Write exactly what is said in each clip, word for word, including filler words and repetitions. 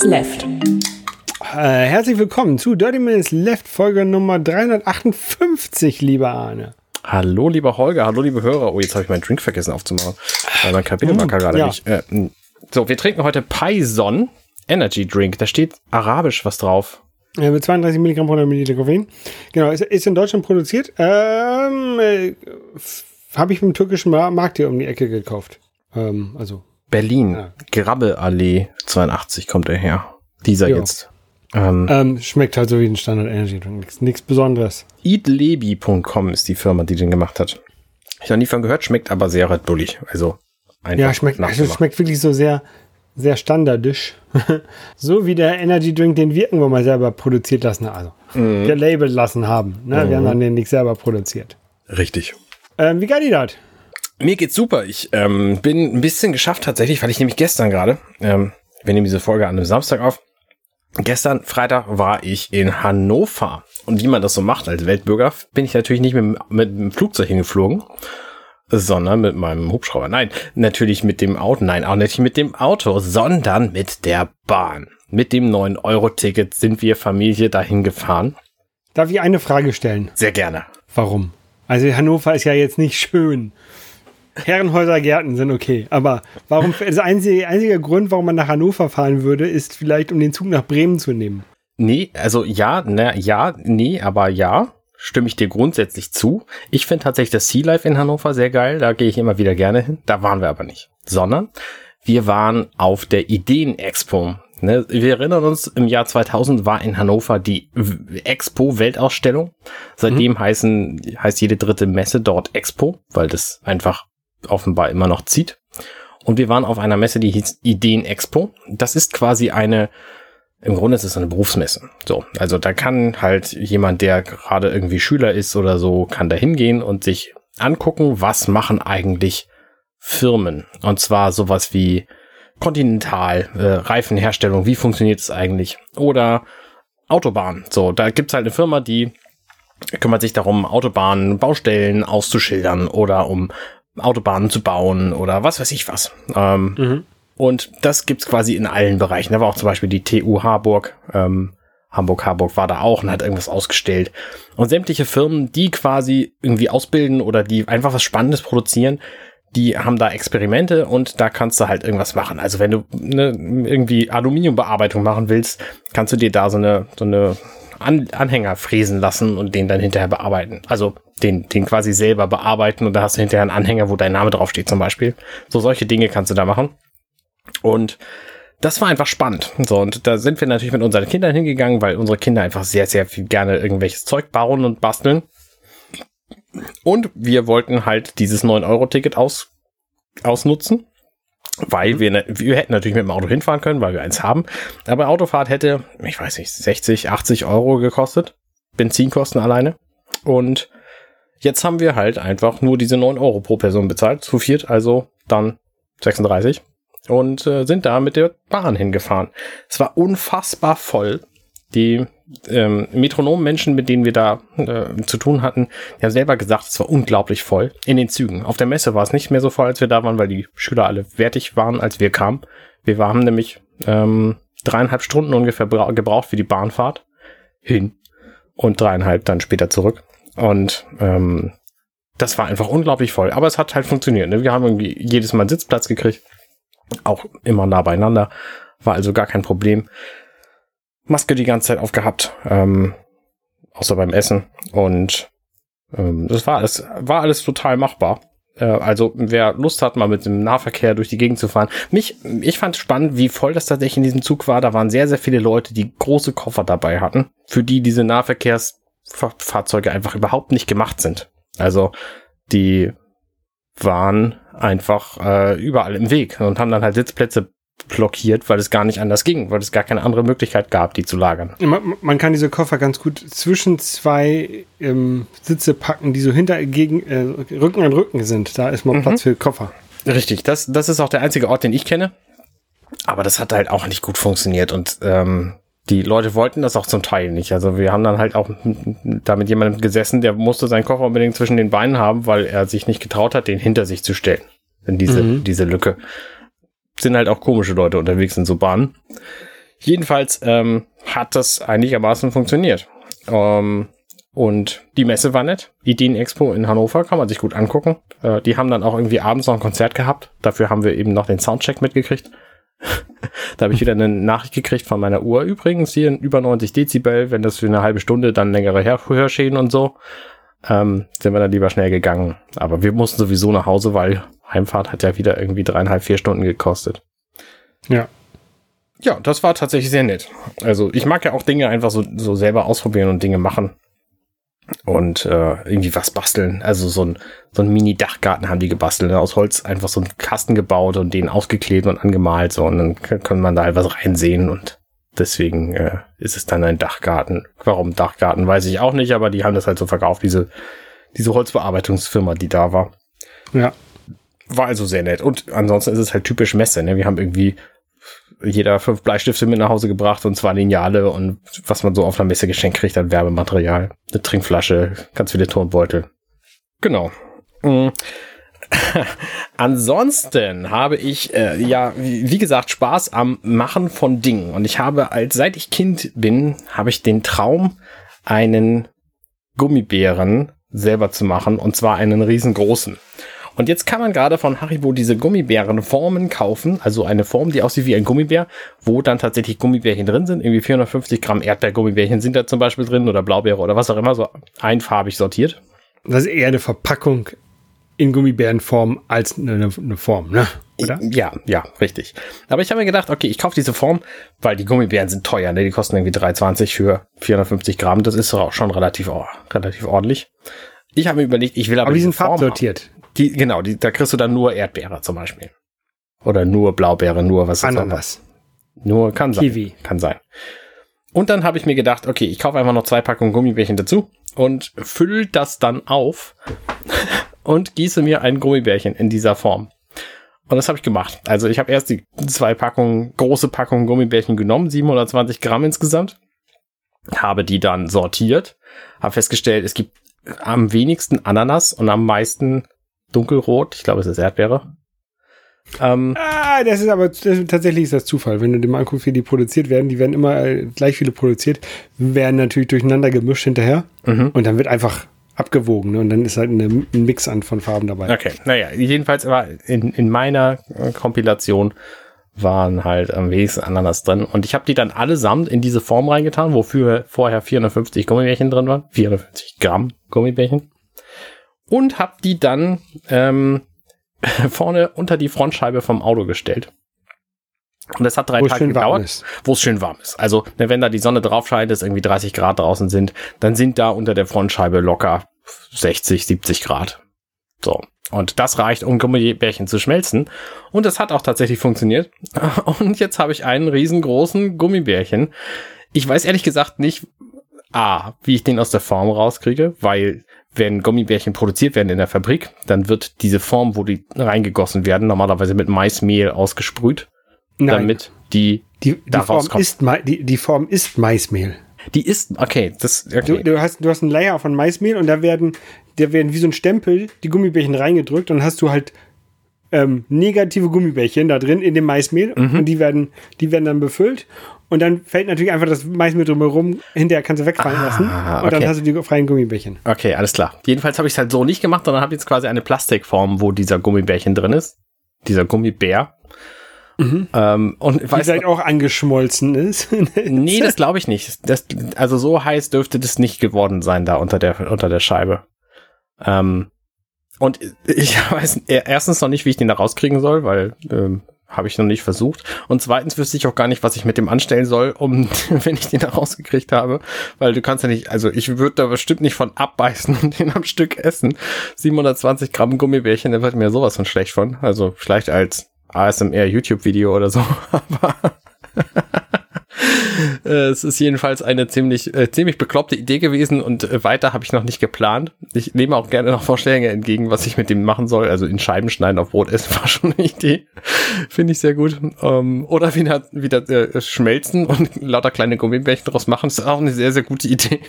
Minutes Left. Äh, herzlich willkommen zu Dirty Minutes Left, Folge Nummer dreihundertachtundfünfzig, lieber Arne. Hallo, lieber Holger, hallo, liebe Hörer. Oh, jetzt habe ich meinen Drink vergessen aufzumachen, weil mein Kabinenmarker mm, gerade ja. nicht. Äh, so, wir trinken heute Paison Energy Drink. Da steht arabisch was drauf. Ja, mit zweiunddreißig Milligramm pro Milliliter Koffein. Genau, ist, ist in Deutschland produziert. Ähm, äh, habe ich im türkischen Markt hier um die Ecke gekauft. Ähm, also Berlin, ja. Grabbelallee zweiundachtzig kommt er her. Dieser jo. jetzt. Ähm, ähm, schmeckt halt so wie ein Standard Energy Drink. Nichts Besonderes. Eatleby Punkt com ist die Firma, die den gemacht hat. Ich habe nie von gehört, schmeckt aber sehr Red Bullig. Also einfach ja, schmeckt, also schmeckt wirklich so sehr, sehr standardisch. So wie der Energy Drink, den wir irgendwo mal selber produziert lassen, also mhm. gelabelt lassen haben. Ne? Mhm. Wir haben dann den nicht selber produziert. Richtig. Ähm, wie geil die das? Mir geht's super. Ich ähm, bin ein bisschen geschafft tatsächlich, weil ich nämlich gestern gerade, ähm, wir nehmen diese Folge an einem Samstag auf, gestern Freitag war ich in Hannover. Und wie man das so macht als Weltbürger, bin ich natürlich nicht mit, mit dem Flugzeug hingeflogen, sondern mit meinem Hubschrauber. Nein, natürlich mit dem Auto. Nein, auch nicht mit dem Auto, sondern mit der Bahn. Mit dem neun Euro Ticket sind wir Familie dahin gefahren. Darf ich eine Frage stellen? Sehr gerne. Warum? Also Hannover ist ja jetzt nicht schön. Herrenhäuser, Gärten sind okay. Aber warum? Das einzige, einzige Grund, warum man nach Hannover fahren würde, ist vielleicht, um den Zug nach Bremen zu nehmen. Nee, also ja, na, ja, nee, aber ja, stimme ich dir grundsätzlich zu. Ich finde tatsächlich das Sea Life in Hannover sehr geil. Da gehe ich immer wieder gerne hin. Da waren wir aber nicht. Sondern wir waren auf der Ideen Expo. Ne? Wir erinnern uns, im Jahr zweitausend war in Hannover die Expo-Weltausstellung. Seitdem mhm. heißen, heißt jede dritte Messe dort Expo, weil das einfach offenbar immer noch zieht. Und wir waren auf einer Messe, die hieß Ideen Expo. Das ist quasi eine, im Grunde ist es eine Berufsmesse. So, also da kann halt jemand, der gerade irgendwie Schüler ist oder so, kann da hingehen und sich angucken, was machen eigentlich Firmen. Und zwar sowas wie Continental, äh, Reifenherstellung, wie funktioniert es eigentlich? Oder Autobahn. So, da gibt es halt eine Firma, die kümmert sich darum, Autobahnen, Baustellen auszuschildern oder um Autobahnen zu bauen oder was weiß ich was. Ähm, mhm. Und das gibt's quasi in allen Bereichen. Da war auch zum Beispiel die T U Harburg. Ähm, Hamburg, Harburg war da auch und hat irgendwas ausgestellt. Und sämtliche Firmen, die quasi irgendwie ausbilden oder die einfach was Spannendes produzieren, die haben da Experimente und da kannst du halt irgendwas machen. Also wenn du ne, irgendwie Aluminiumbearbeitung machen willst, kannst du dir da so eine, so eine An- Anhänger fräsen lassen und den dann hinterher bearbeiten. Also den, den quasi selber bearbeiten und da hast du hinterher einen Anhänger, wo dein Name draufsteht zum Beispiel. So solche Dinge kannst du da machen. Und das war einfach spannend. So, und da sind wir natürlich mit unseren Kindern hingegangen, weil unsere Kinder einfach sehr, sehr viel gerne irgendwelches Zeug bauen und basteln. Und wir wollten halt dieses neun Euro Ticket aus, ausnutzen, weil wir, wir hätten natürlich mit dem Auto hinfahren können, weil wir eins haben. Aber Autofahrt hätte, ich weiß nicht, sechzig, achtzig Euro gekostet. Benzinkosten alleine. Und jetzt haben wir halt einfach nur diese neun Euro pro Person bezahlt. Zu viert, also dann sechsunddreißig. Und äh, sind da mit der Bahn hingefahren. Es war unfassbar voll. Die ähm, Metronomen-Menschen, mit denen wir da äh, zu tun hatten, die haben selber gesagt, es war unglaublich voll in den Zügen. Auf der Messe war es nicht mehr so voll, als wir da waren, weil die Schüler alle fertig waren, als wir kamen. Wir haben nämlich ähm, dreieinhalb Stunden ungefähr bra- gebraucht für die Bahnfahrt hin und dreieinhalb dann später zurück. Und ähm, das war einfach unglaublich voll. Aber es hat halt funktioniert. Ne? Wir haben irgendwie jedes Mal einen Sitzplatz gekriegt, auch immer nah beieinander. War also gar kein Problem. Maske die ganze Zeit aufgehabt, ähm, außer beim Essen. Und ähm, das war alles, war alles total machbar. Äh, also wer Lust hat, mal mit dem Nahverkehr durch die Gegend zu fahren. Mich, ich fand es spannend, wie voll das tatsächlich in diesem Zug war. Da waren sehr, sehr viele Leute, die große Koffer dabei hatten, für die diese Nahverkehrsfahrzeuge einfach überhaupt nicht gemacht sind. Also die waren einfach äh, überall im Weg und haben dann halt Sitzplätze blockiert, weil es gar nicht anders ging, weil es gar keine andere Möglichkeit gab, die zu lagern. Man, man kann diese Koffer ganz gut zwischen zwei ähm, Sitze packen, die so hinter gegen äh, Rücken an Rücken sind. Da ist mal mhm. Platz für Koffer. Richtig, das, das ist auch der einzige Ort, den ich kenne. Aber das hat halt auch nicht gut funktioniert und ähm, die Leute wollten das auch zum Teil nicht. Also wir haben dann halt auch da mit jemandem gesessen, der musste seinen Koffer unbedingt zwischen den Beinen haben, weil er sich nicht getraut hat, den hinter sich zu stellen. In diese, mhm. diese Lücke. Sind halt auch komische Leute unterwegs in so Bahnen. Jedenfalls ähm, hat das einigermaßen funktioniert. Ähm, und die Messe war nett. Ideen Expo in Hannover kann man sich gut angucken. Äh, die haben dann auch irgendwie abends noch ein Konzert gehabt. Dafür haben wir eben noch den Soundcheck mitgekriegt. Da habe ich wieder eine Nachricht gekriegt von meiner Uhr. Übrigens hier in über neunzig Dezibel, wenn das für eine halbe Stunde dann längere Hörschäden und so, ähm, sind wir dann lieber schnell gegangen. Aber wir mussten sowieso nach Hause, weil Heimfahrt hat ja wieder irgendwie dreieinhalb, vier Stunden gekostet. Ja. Ja, das war tatsächlich sehr nett. Also ich mag ja auch Dinge einfach so, so selber ausprobieren und Dinge machen. Und äh, irgendwie was basteln. Also so ein, so ein Mini-Dachgarten haben die gebastelt. Ne? Aus Holz einfach so einen Kasten gebaut und den ausgeklebt und angemalt. So. Und dann kann, kann man da halt was reinsehen. Und deswegen äh, ist es dann ein Dachgarten. Warum Dachgarten, weiß ich auch nicht. Aber die haben das halt so verkauft, diese, diese Holzbearbeitungsfirma, die da war. Ja. War also sehr nett. Und ansonsten ist es halt typisch Messe. Ne? Wir haben irgendwie jeder fünf Bleistifte mit nach Hause gebracht und zwei Lineale und was man so auf einer Messe geschenkt kriegt an Werbematerial. Eine Trinkflasche, ganz viele Turnbeutel. Genau. Mhm. Ansonsten habe ich, äh, ja, wie gesagt, Spaß am Machen von Dingen. Und ich habe, als seit ich Kind bin, habe ich den Traum, einen Gummibären selber zu machen. Und zwar einen riesengroßen. Und jetzt kann man gerade von Haribo diese Gummibärenformen kaufen, also eine Form, die aussieht wie ein Gummibär, wo dann tatsächlich Gummibärchen drin sind, irgendwie vierhundertfünfzig Gramm Erdbeergummibärchen sind da zum Beispiel drin oder Blaubeere oder was auch immer, so einfarbig sortiert. Das ist eher eine Verpackung in Gummibärenform als eine, eine Form, ne? Oder? Ja, ja, richtig. Aber ich habe mir gedacht, okay, ich kaufe diese Form, weil die Gummibären sind teuer, ne? Die kosten irgendwie drei zwanzig für vierhundertfünfzig Gramm, das ist auch schon relativ, oh, relativ ordentlich. Ich habe mir überlegt, ich will aber, aber die sind farbsortiert. Die, genau, die, da kriegst du dann nur Erdbeere zum Beispiel. Oder nur Blaubeere, nur was anderes. Nur kann sein. Kiwi. Kann sein. Und dann habe ich mir gedacht, okay, ich kaufe einfach noch zwei Packungen Gummibärchen dazu und fülle das dann auf und gieße mir ein Gummibärchen in dieser Form. Und das habe ich gemacht. Also ich habe erst die zwei Packungen, große Packungen Gummibärchen genommen, siebenhundertzwanzig Gramm insgesamt. Habe die dann sortiert. Habe festgestellt, es gibt am wenigsten Ananas und am meisten dunkelrot. Ich glaube, es ist Erdbeere. Ähm, ah, das ist aber das, tatsächlich ist das Zufall. Wenn du dir mal anguckst, wie die produziert werden, die werden immer äh, gleich viele produziert, werden natürlich durcheinander gemischt hinterher. Mhm. Und dann wird einfach abgewogen. Ne? Und dann ist halt eine, ein Mix an von Farben dabei. Okay, naja, jedenfalls war in, in meiner Kompilation waren halt am wenigsten Ananas drin. Und ich habe die dann allesamt in diese Form reingetan, wofür vorher vierhundertfünfzig Gummibärchen drin waren. vierhundertfünfzig Gramm Gummibärchen. Und hab die dann ähm, vorne unter die Frontscheibe vom Auto gestellt. Und das hat drei Tage gedauert, wo es schön warm ist. Also wenn da die Sonne drauf scheint, es irgendwie dreißig Grad draußen sind, dann sind da unter der Frontscheibe locker sechzig, siebzig Grad. So. Und das reicht, um Gummibärchen zu schmelzen. Und das hat auch tatsächlich funktioniert. Und jetzt habe ich einen riesengroßen Gummibärchen. Ich weiß ehrlich gesagt nicht, A, wie ich den aus der Form rauskriege, weil wenn Gummibärchen produziert werden in der Fabrik, dann wird diese Form, wo die reingegossen werden, normalerweise mit Maismehl ausgesprüht, Nein. damit die, die, die da Form rauskommt. Ist Ma- die, die Form ist Maismehl. Die ist, okay. Das, okay. Du, du, hast, du hast einen Layer von Maismehl und da werden, da werden wie so ein Stempel die Gummibärchen reingedrückt und hast du halt ähm, negative Gummibärchen da drin in dem Maismehl mhm. und die werden, die werden dann befüllt. Und dann fällt natürlich einfach das Maismehl drumherum. Hinterher kannst du wegfallen ah, lassen. Und okay. dann hast du die freien Gummibärchen. Okay, alles klar. Jedenfalls habe ich es halt so nicht gemacht, sondern habe jetzt quasi eine Plastikform, wo dieser Gummibärchen drin ist. Dieser Gummibär. Mhm. Ähm, und die weiß, vielleicht auch angeschmolzen ist. Nee, das glaube ich nicht. Das, also so heiß dürfte das nicht geworden sein da unter der, unter der Scheibe. Ähm, und ich weiß erstens noch nicht, wie ich den da rauskriegen soll, weil ähm, habe ich noch nicht versucht. Und zweitens wüsste ich auch gar nicht, was ich mit dem anstellen soll, um wenn ich den da rausgekriegt habe. Weil du kannst ja nicht, also ich würde da bestimmt nicht von abbeißen und den am Stück essen. siebenhundertzwanzig Gramm Gummibärchen, da wird mir sowas von schlecht von. Also vielleicht als A S M R-YouTube-Video oder so. Aber Es ist jedenfalls eine ziemlich äh, ziemlich bekloppte Idee gewesen und äh, weiter habe ich noch nicht geplant. Ich nehme auch gerne noch Vorschläge entgegen, was ich mit dem machen soll. Also in Scheiben schneiden auf Brot essen war schon eine Idee. Finde ich sehr gut. Ähm, oder wieder, wieder äh, schmelzen und lauter kleine Gummibärchen draus machen. Das ist auch eine sehr, sehr gute Idee.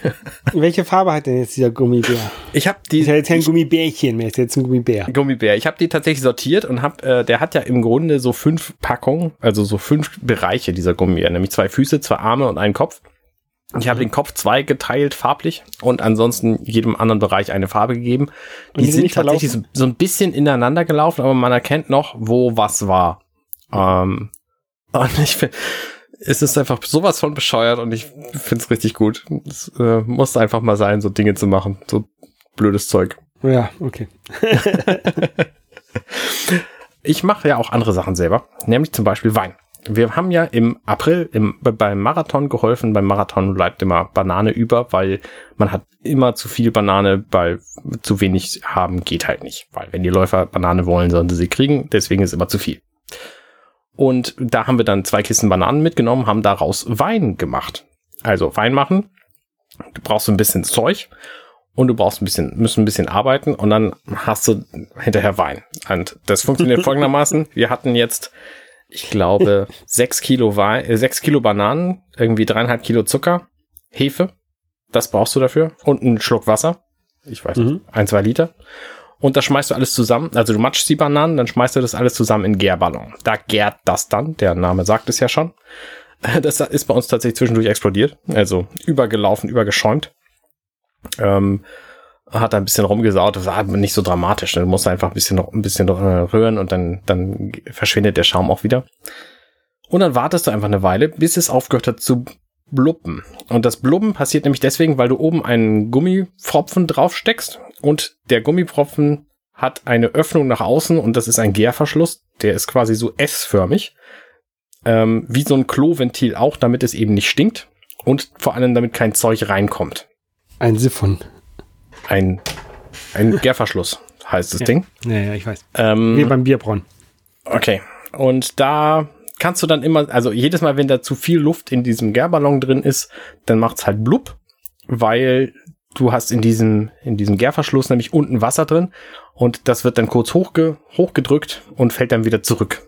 Welche Farbe hat denn jetzt dieser Gummibär? Ich habe die... Ist ja jetzt kein Gummibärchen mehr, ist jetzt ein Gummibär. Gummibär. Ich habe die tatsächlich sortiert und habe, äh, der hat ja im Grunde so fünf Packungen, also so fünf Bereiche dieser Gummibär, nämlich zwei Füße, zwei Arme und einen Kopf. Ich habe den Kopf zwei geteilt farblich und ansonsten jedem anderen Bereich eine Farbe gegeben. Die, die sind, sind tatsächlich so, so ein bisschen ineinander gelaufen, aber man erkennt noch, wo was war. Ähm, und ich finde, es ist einfach sowas von bescheuert und ich finde es richtig gut. Es äh, muss einfach mal sein, so Dinge zu machen. So blödes Zeug. Ja, okay. Ich mache ja auch andere Sachen selber, nämlich zum Beispiel Wein. Wir haben ja im April im, beim Marathon geholfen. Beim Marathon bleibt immer Banane über, weil man hat immer zu viel Banane, weil zu wenig haben geht halt nicht. Weil wenn die Läufer Banane wollen, sollen sie sie kriegen. Deswegen ist immer zu viel. Und da haben wir dann zwei Kisten Bananen mitgenommen, haben daraus Wein gemacht. Also Wein machen. Du brauchst so ein bisschen Zeug. Und du brauchst ein bisschen, müssen ein bisschen arbeiten und dann hast du hinterher Wein. Und das funktioniert folgendermaßen. Wir hatten jetzt, ich glaube, sechs Kilo Wein, äh, sechs Kilo Bananen, irgendwie dreieinhalb Kilo Zucker, Hefe, das brauchst du dafür und einen Schluck Wasser. Ich weiß nicht, mhm. ein, zwei Liter. Und das schmeißt du alles zusammen. Also du matschst die Bananen, dann schmeißt du das alles zusammen in einen Gärballon. Da gärt das dann, der Name sagt es ja schon. Das ist bei uns tatsächlich zwischendurch explodiert. Also übergelaufen, übergeschäumt. Ähm, hat da ein bisschen rumgesaut, das war nicht so dramatisch, ne? Du musst einfach ein bisschen, ein bisschen rühren und dann, dann verschwindet der Schaum auch wieder. Und dann wartest du einfach eine Weile, bis es aufgehört hat zu blubben. Und das Blubben passiert nämlich deswegen, weil du oben einen Gummipfropfen draufsteckst und der Gummipfropfen hat eine Öffnung nach außen und das ist ein Gärverschluss, der ist quasi so S-förmig, ähm, wie so ein Kloventil auch, damit es eben nicht stinkt und vor allem damit kein Zeug reinkommt. Ein Siphon. Ein, ein Gärverschluss heißt das ja. Ding. Ja, ja, ich weiß. Ähm, Wie beim Bierbrunnen. Okay. Und da kannst du dann immer, also jedes Mal, wenn da zu viel Luft in diesem Gärballon drin ist, dann macht's halt blub, weil du hast in diesem, in diesem Gärverschluss nämlich unten Wasser drin und das wird dann kurz hochge, hochgedrückt und fällt dann wieder zurück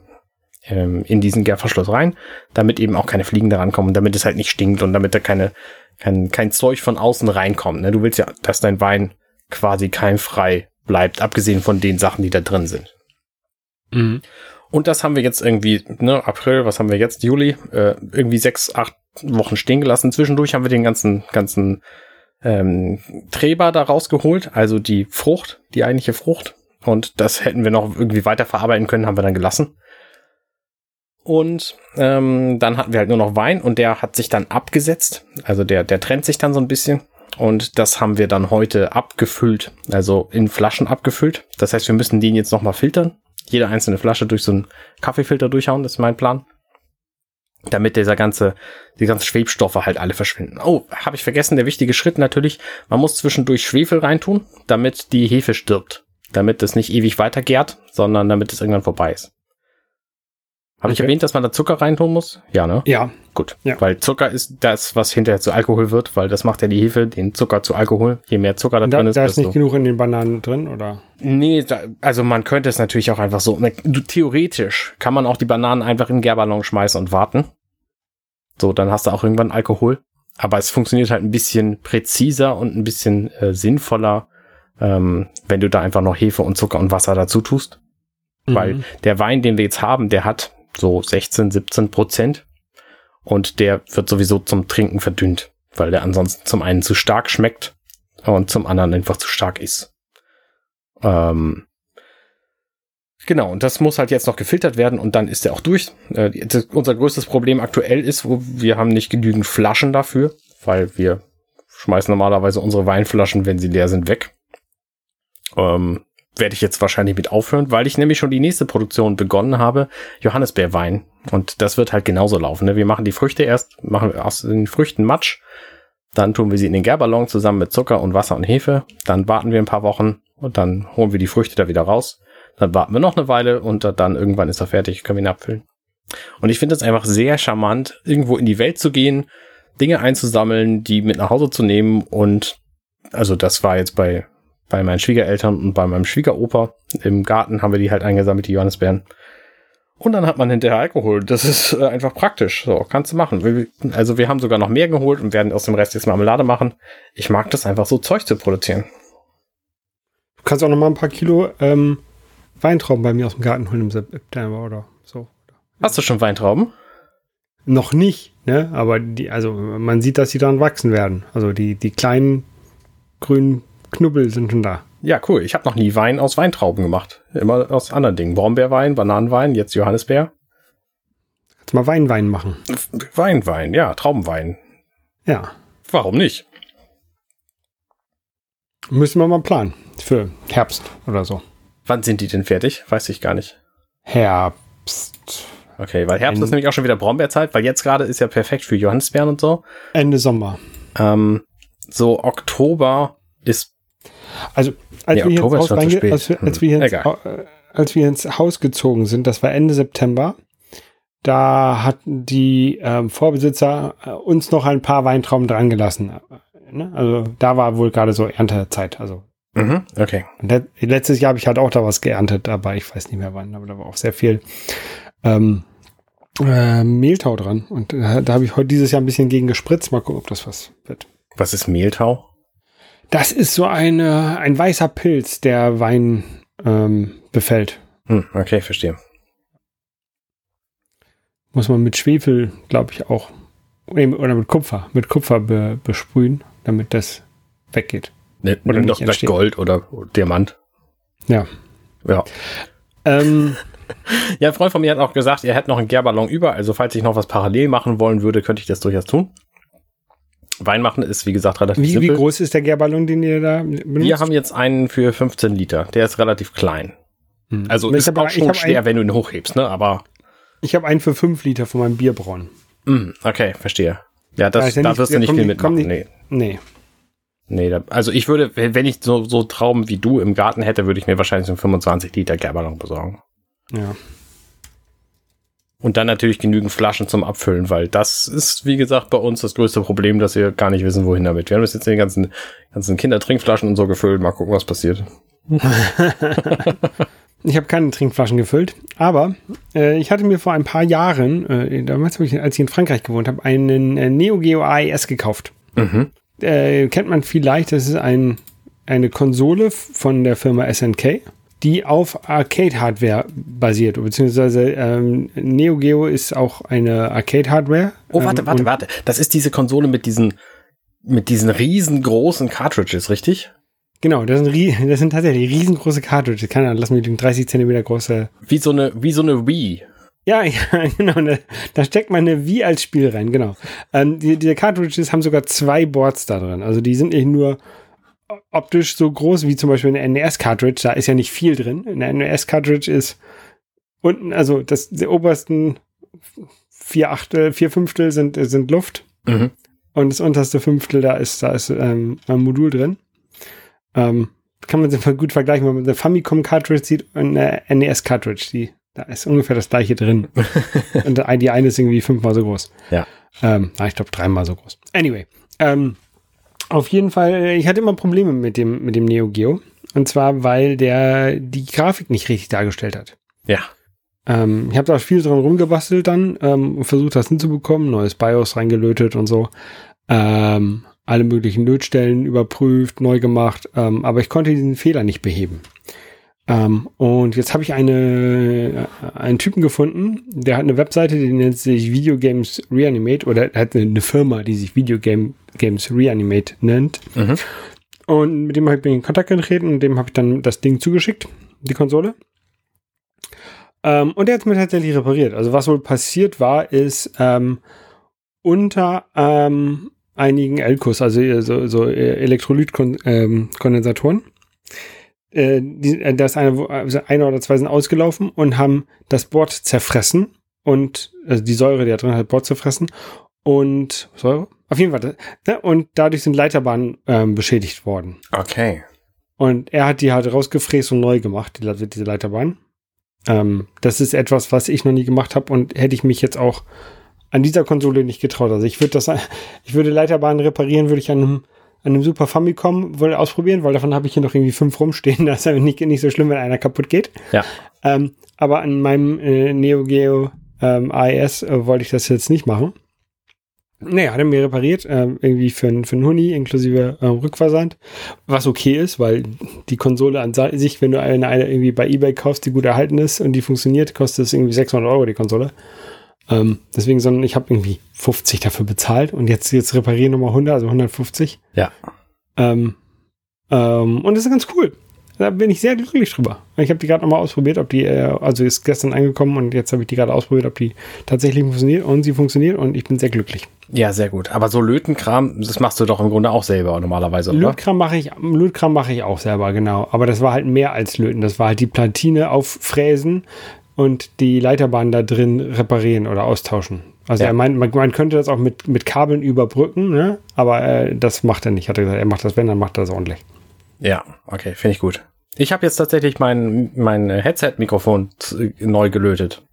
ähm, in diesen Gärverschluss rein, damit eben auch keine Fliegen da rankommen, damit es halt nicht stinkt und damit da keine Kein, kein Zeug von außen reinkommt. Ne? Du willst ja, dass dein Wein quasi keimfrei bleibt, abgesehen von den Sachen, die da drin sind. Mhm. Und das haben wir jetzt irgendwie, ne, April, was haben wir jetzt, Juli, äh, irgendwie sechs, acht Wochen stehen gelassen. Zwischendurch haben wir den ganzen, ganzen ähm, Treber da rausgeholt, also die Frucht, die eigentliche Frucht. Und das hätten wir noch irgendwie weiter verarbeiten können, haben wir dann gelassen. Und ähm, dann hatten wir halt nur noch Wein und der hat sich dann abgesetzt. Also der, der trennt sich dann so ein bisschen. Und das haben wir dann heute abgefüllt, also in Flaschen abgefüllt. Das heißt, wir müssen den jetzt nochmal filtern. Jede einzelne Flasche durch so einen Kaffeefilter durchhauen, das ist mein Plan. Damit dieser ganze, die ganzen Schwebstoffe halt alle verschwinden. Oh, habe ich vergessen, der wichtige Schritt natürlich, man muss zwischendurch Schwefel reintun, damit die Hefe stirbt. Damit das nicht ewig weiter gärt, sondern damit es irgendwann vorbei ist. Habe ich okay. erwähnt, dass man da Zucker reintun muss? Ja, ne? Ja. Gut, ja. Weil Zucker ist das, was hinterher zu Alkohol wird, weil das macht ja die Hefe, den Zucker zu Alkohol. Je mehr Zucker da drin da, ist, Da ist nicht so. Genug in den Bananen drin, oder? Nee, da, also man könnte es natürlich auch einfach so, ne, du, theoretisch kann man auch die Bananen einfach in den Gärballon schmeißen und warten. So, dann hast du auch irgendwann Alkohol. Aber es funktioniert halt ein bisschen präziser und ein bisschen äh, sinnvoller, ähm, wenn du da einfach noch Hefe und Zucker und Wasser dazu tust. Mhm. Weil der Wein, den wir jetzt haben, der hat so sechzehn, siebzehn Prozent und der wird sowieso zum Trinken verdünnt, weil der ansonsten zum einen zu stark schmeckt und zum anderen einfach zu stark ist. Ähm genau, und das muss halt jetzt noch gefiltert werden und dann ist der auch durch. Äh, das, unser größtes Problem aktuell ist, wo wir haben nicht genügend Flaschen dafür, weil wir schmeißen normalerweise unsere Weinflaschen, wenn sie leer sind, weg. Ähm werde ich jetzt wahrscheinlich mit aufhören, weil ich nämlich schon die nächste Produktion begonnen habe, Johannisbeerwein. Und das wird halt genauso laufen. Ne? Wir machen die Früchte erst, machen wir aus den Früchten Matsch, dann tun wir sie in den Gärballon zusammen mit Zucker und Wasser und Hefe, dann warten wir ein paar Wochen und dann holen wir die Früchte da wieder raus, dann warten wir noch eine Weile und dann irgendwann ist er fertig, können wir ihn abfüllen. Und ich finde es einfach sehr charmant, irgendwo in die Welt zu gehen, Dinge einzusammeln, die mit nach Hause zu nehmen. Und also das war jetzt bei, bei meinen Schwiegereltern und bei meinem Schwiegeropa. Im Garten haben wir die halt eingesammelt, die Johannisbeeren. Und dann hat man hinterher Alkohol. Das ist äh, einfach praktisch. So, kannst du machen. Wir, also wir haben sogar noch mehr geholt und werden aus dem Rest jetzt Marmelade machen. Ich mag das einfach, so Zeug zu produzieren. Du kannst auch noch mal ein paar Kilo ähm, Weintrauben bei mir aus dem Garten holen im September oder so. Hast du schon Weintrauben? Noch nicht, ne? Aber die, also man sieht, dass die dann wachsen werden. Also die, die kleinen grünen Knubbel sind schon da. Ja, cool. Ich habe noch nie Wein aus Weintrauben gemacht. Immer aus anderen Dingen. Brombeerwein, Bananenwein, jetzt Johannisbeer. Kannst mal Weinwein machen. Weinwein, ja, Traubenwein. Ja. Warum nicht? Müssen wir mal planen. Für Herbst oder so. Wann sind die denn fertig? Weiß ich gar nicht. Herbst. Okay, weil Herbst Ende ist nämlich auch schon wieder Brombeerzeit, weil jetzt gerade ist ja perfekt für Johannisbeeren und so. Ende Sommer. Ähm, so Oktober ist... Also, als, nee, wir, Oktober ist schon zu spät. Als, wir, als, hm. wir ins, als wir ins Haus gezogen sind, das war Ende September, da hatten die ähm, Vorbesitzer äh, uns noch ein paar Weintrauben dran gelassen. Ne? Also, da war wohl gerade so Erntezeit. Also. Mhm, okay. Und let- letztes Jahr habe ich halt auch da was geerntet, aber ich weiß nicht mehr wann, aber da war auch sehr viel ähm, äh, Mehltau dran. Und äh, da habe ich heute dieses Jahr ein bisschen gegen gespritzt. Mal gucken, ob das was wird. Was ist Mehltau? Das ist so eine, ein weißer Pilz, der Wein ähm, befällt. Hm, okay, verstehe. Muss man mit Schwefel, glaube ich, auch, oder mit Kupfer, mit Kupfer be- besprühen, damit das weggeht. Ne, oder doch vielleicht Gold oder Diamant. Ja. Ja. Ähm, ja, ein Freund von mir hat auch gesagt, er hätte noch einen Gärballon über, also falls ich noch was parallel machen wollen würde, könnte ich das durchaus tun. Wein machen ist, wie gesagt, relativ wie, simpel. Wie groß ist der Gärballon, den ihr da benutzt? Wir haben jetzt einen für fünfzehn Liter. Der ist relativ klein. Hm. Also ich ist auch aber, schon schwer, ein, wenn du ihn hochhebst, ne? Aber ich habe einen für fünf Liter von meinem Bierbrauen. Mm, okay, verstehe. Ja, das, da, da nicht, wirst du nicht viel die, mitmachen. Die, nee. Nee. nee da, also ich würde, wenn ich so, so Trauben wie du im Garten hätte, würde ich mir wahrscheinlich einen fünfundzwanzig Liter Gärballon besorgen. Ja. Und dann natürlich genügend Flaschen zum Abfüllen, weil das ist, wie gesagt, bei uns das größte Problem, dass wir gar nicht wissen, wohin damit. Wir haben das jetzt in den ganzen, ganzen Kindertrinkflaschen und so gefüllt. Mal gucken, was passiert. Ich habe keine Trinkflaschen gefüllt, aber äh, ich hatte mir vor ein paar Jahren, äh, damals habe ich, als ich in Frankreich gewohnt habe, einen äh, Neo Geo A E S gekauft. Mhm. Äh, kennt man vielleicht, das ist ein, eine Konsole von der Firma S N K. Die auf Arcade-Hardware basiert, beziehungsweise ähm, Neo Geo ist auch eine Arcade-Hardware. Oh, warte, warte, warte. Das ist diese Konsole mit diesen, mit diesen riesengroßen Cartridges, richtig? Genau, das sind, das sind tatsächlich riesengroße Cartridges. Keine Ahnung, lass mich den dreißig Zentimeter große... Wie so eine, wie so eine Wii. Ja, ja, genau. Ne, da steckt man eine Wii als Spiel rein, genau. Ähm, die, diese Cartridges haben sogar zwei Boards da drin. Also die sind nicht nur... optisch so groß wie zum Beispiel eine N E S-Cartridge, da ist ja nicht viel drin. Eine N E S-Cartridge ist unten, also das, die obersten vier Achtel, vier Fünftel sind, sind Luft. Mhm. Und das unterste Fünftel, da ist, da ist ähm, ein Modul drin. Ähm, kann man sich gut vergleichen, wenn man eine Famicom-Cartridge sieht und eine N E S-Cartridge, die, da ist ungefähr das gleiche drin. Und die eine ist irgendwie fünfmal so groß. Ja. Ähm, ich glaube dreimal so groß. Anyway, ähm, auf jeden Fall, ich hatte immer Probleme mit dem, mit dem Neo Geo. Und zwar, weil der die Grafik nicht richtig dargestellt hat. Ja. Ähm, ich habe da viel dran rumgebastelt dann, ähm, versucht das hinzubekommen, neues BIOS reingelötet und so. Ähm, alle möglichen Lötstellen überprüft, neu gemacht. Ähm, aber ich konnte diesen Fehler nicht beheben. Ähm, und jetzt habe ich eine, einen Typen gefunden, der hat eine Webseite, die nennt sich Video Games Reanimate, oder hat eine Firma, die sich Video Game Games Reanimate nennt. Mhm. Und mit dem habe ich in Kontakt getreten und dem habe ich dann das Ding zugeschickt, die Konsole. Ähm, und der hat es mir tatsächlich repariert. Also was wohl passiert war, ist ähm, unter ähm, einigen L K Us, also so, so Elektrolytkondensatoren, äh, äh, da ist eine, also eine oder zwei sind ausgelaufen und haben das Board zerfressen und also die Säure, die da drin hat, das Board zerfressen und Säure? Auf jeden Fall. Ne? Und dadurch sind Leiterbahnen ähm, beschädigt worden. Okay. Und er hat die halt rausgefräst und neu gemacht, die, diese Leiterbahnen. Ähm, das ist etwas, was ich noch nie gemacht habe und hätte ich mich jetzt auch an dieser Konsole nicht getraut. Also ich würde das, ich würde Leiterbahnen reparieren, würde ich an einem, an einem Super Famicom wohl ausprobieren, weil davon habe ich hier noch irgendwie fünf rumstehen. Da ist ja nicht, nicht so schlimm, wenn einer kaputt geht. Ja. Ähm, aber an meinem äh, Neo Geo ähm, A E S äh, wollte ich das jetzt nicht machen. Naja, hat er mir repariert, äh, irgendwie für einen für Huni, inklusive äh, Rückversand, was okay ist, weil die Konsole an sich, wenn du eine, eine irgendwie bei eBay kaufst, die gut erhalten ist und die funktioniert, kostet es irgendwie sechshundert Euro, die Konsole. Ähm, deswegen, sondern ich habe irgendwie fünfzig dafür bezahlt und jetzt, jetzt reparieren nochmal hundert, also hundertfünfzig. Ja. Ähm, ähm, und das ist ganz cool. Da bin ich sehr glücklich drüber. Ich habe die gerade nochmal ausprobiert, ob die, äh, also ist gestern angekommen und jetzt habe ich die gerade ausprobiert, ob die tatsächlich funktioniert und sie funktioniert und ich bin sehr glücklich. Ja, sehr gut. Aber so Lötenkram, das machst du doch im Grunde auch selber normalerweise, oder? Lötkram mache ich, Lötkram mache ich auch selber, genau. Aber das war halt mehr als Löten. Das war halt die Platine auffräsen und die Leiterbahn da drin reparieren oder austauschen. Also ja. er meint, man, man könnte das auch mit, mit Kabeln überbrücken, ne? Aber äh, das macht er nicht. Hat er gesagt, er macht das, wenn, dann macht er das ordentlich. Ja, okay, finde ich gut. Ich habe jetzt tatsächlich mein, mein Headset-Mikrofon neu gelötet.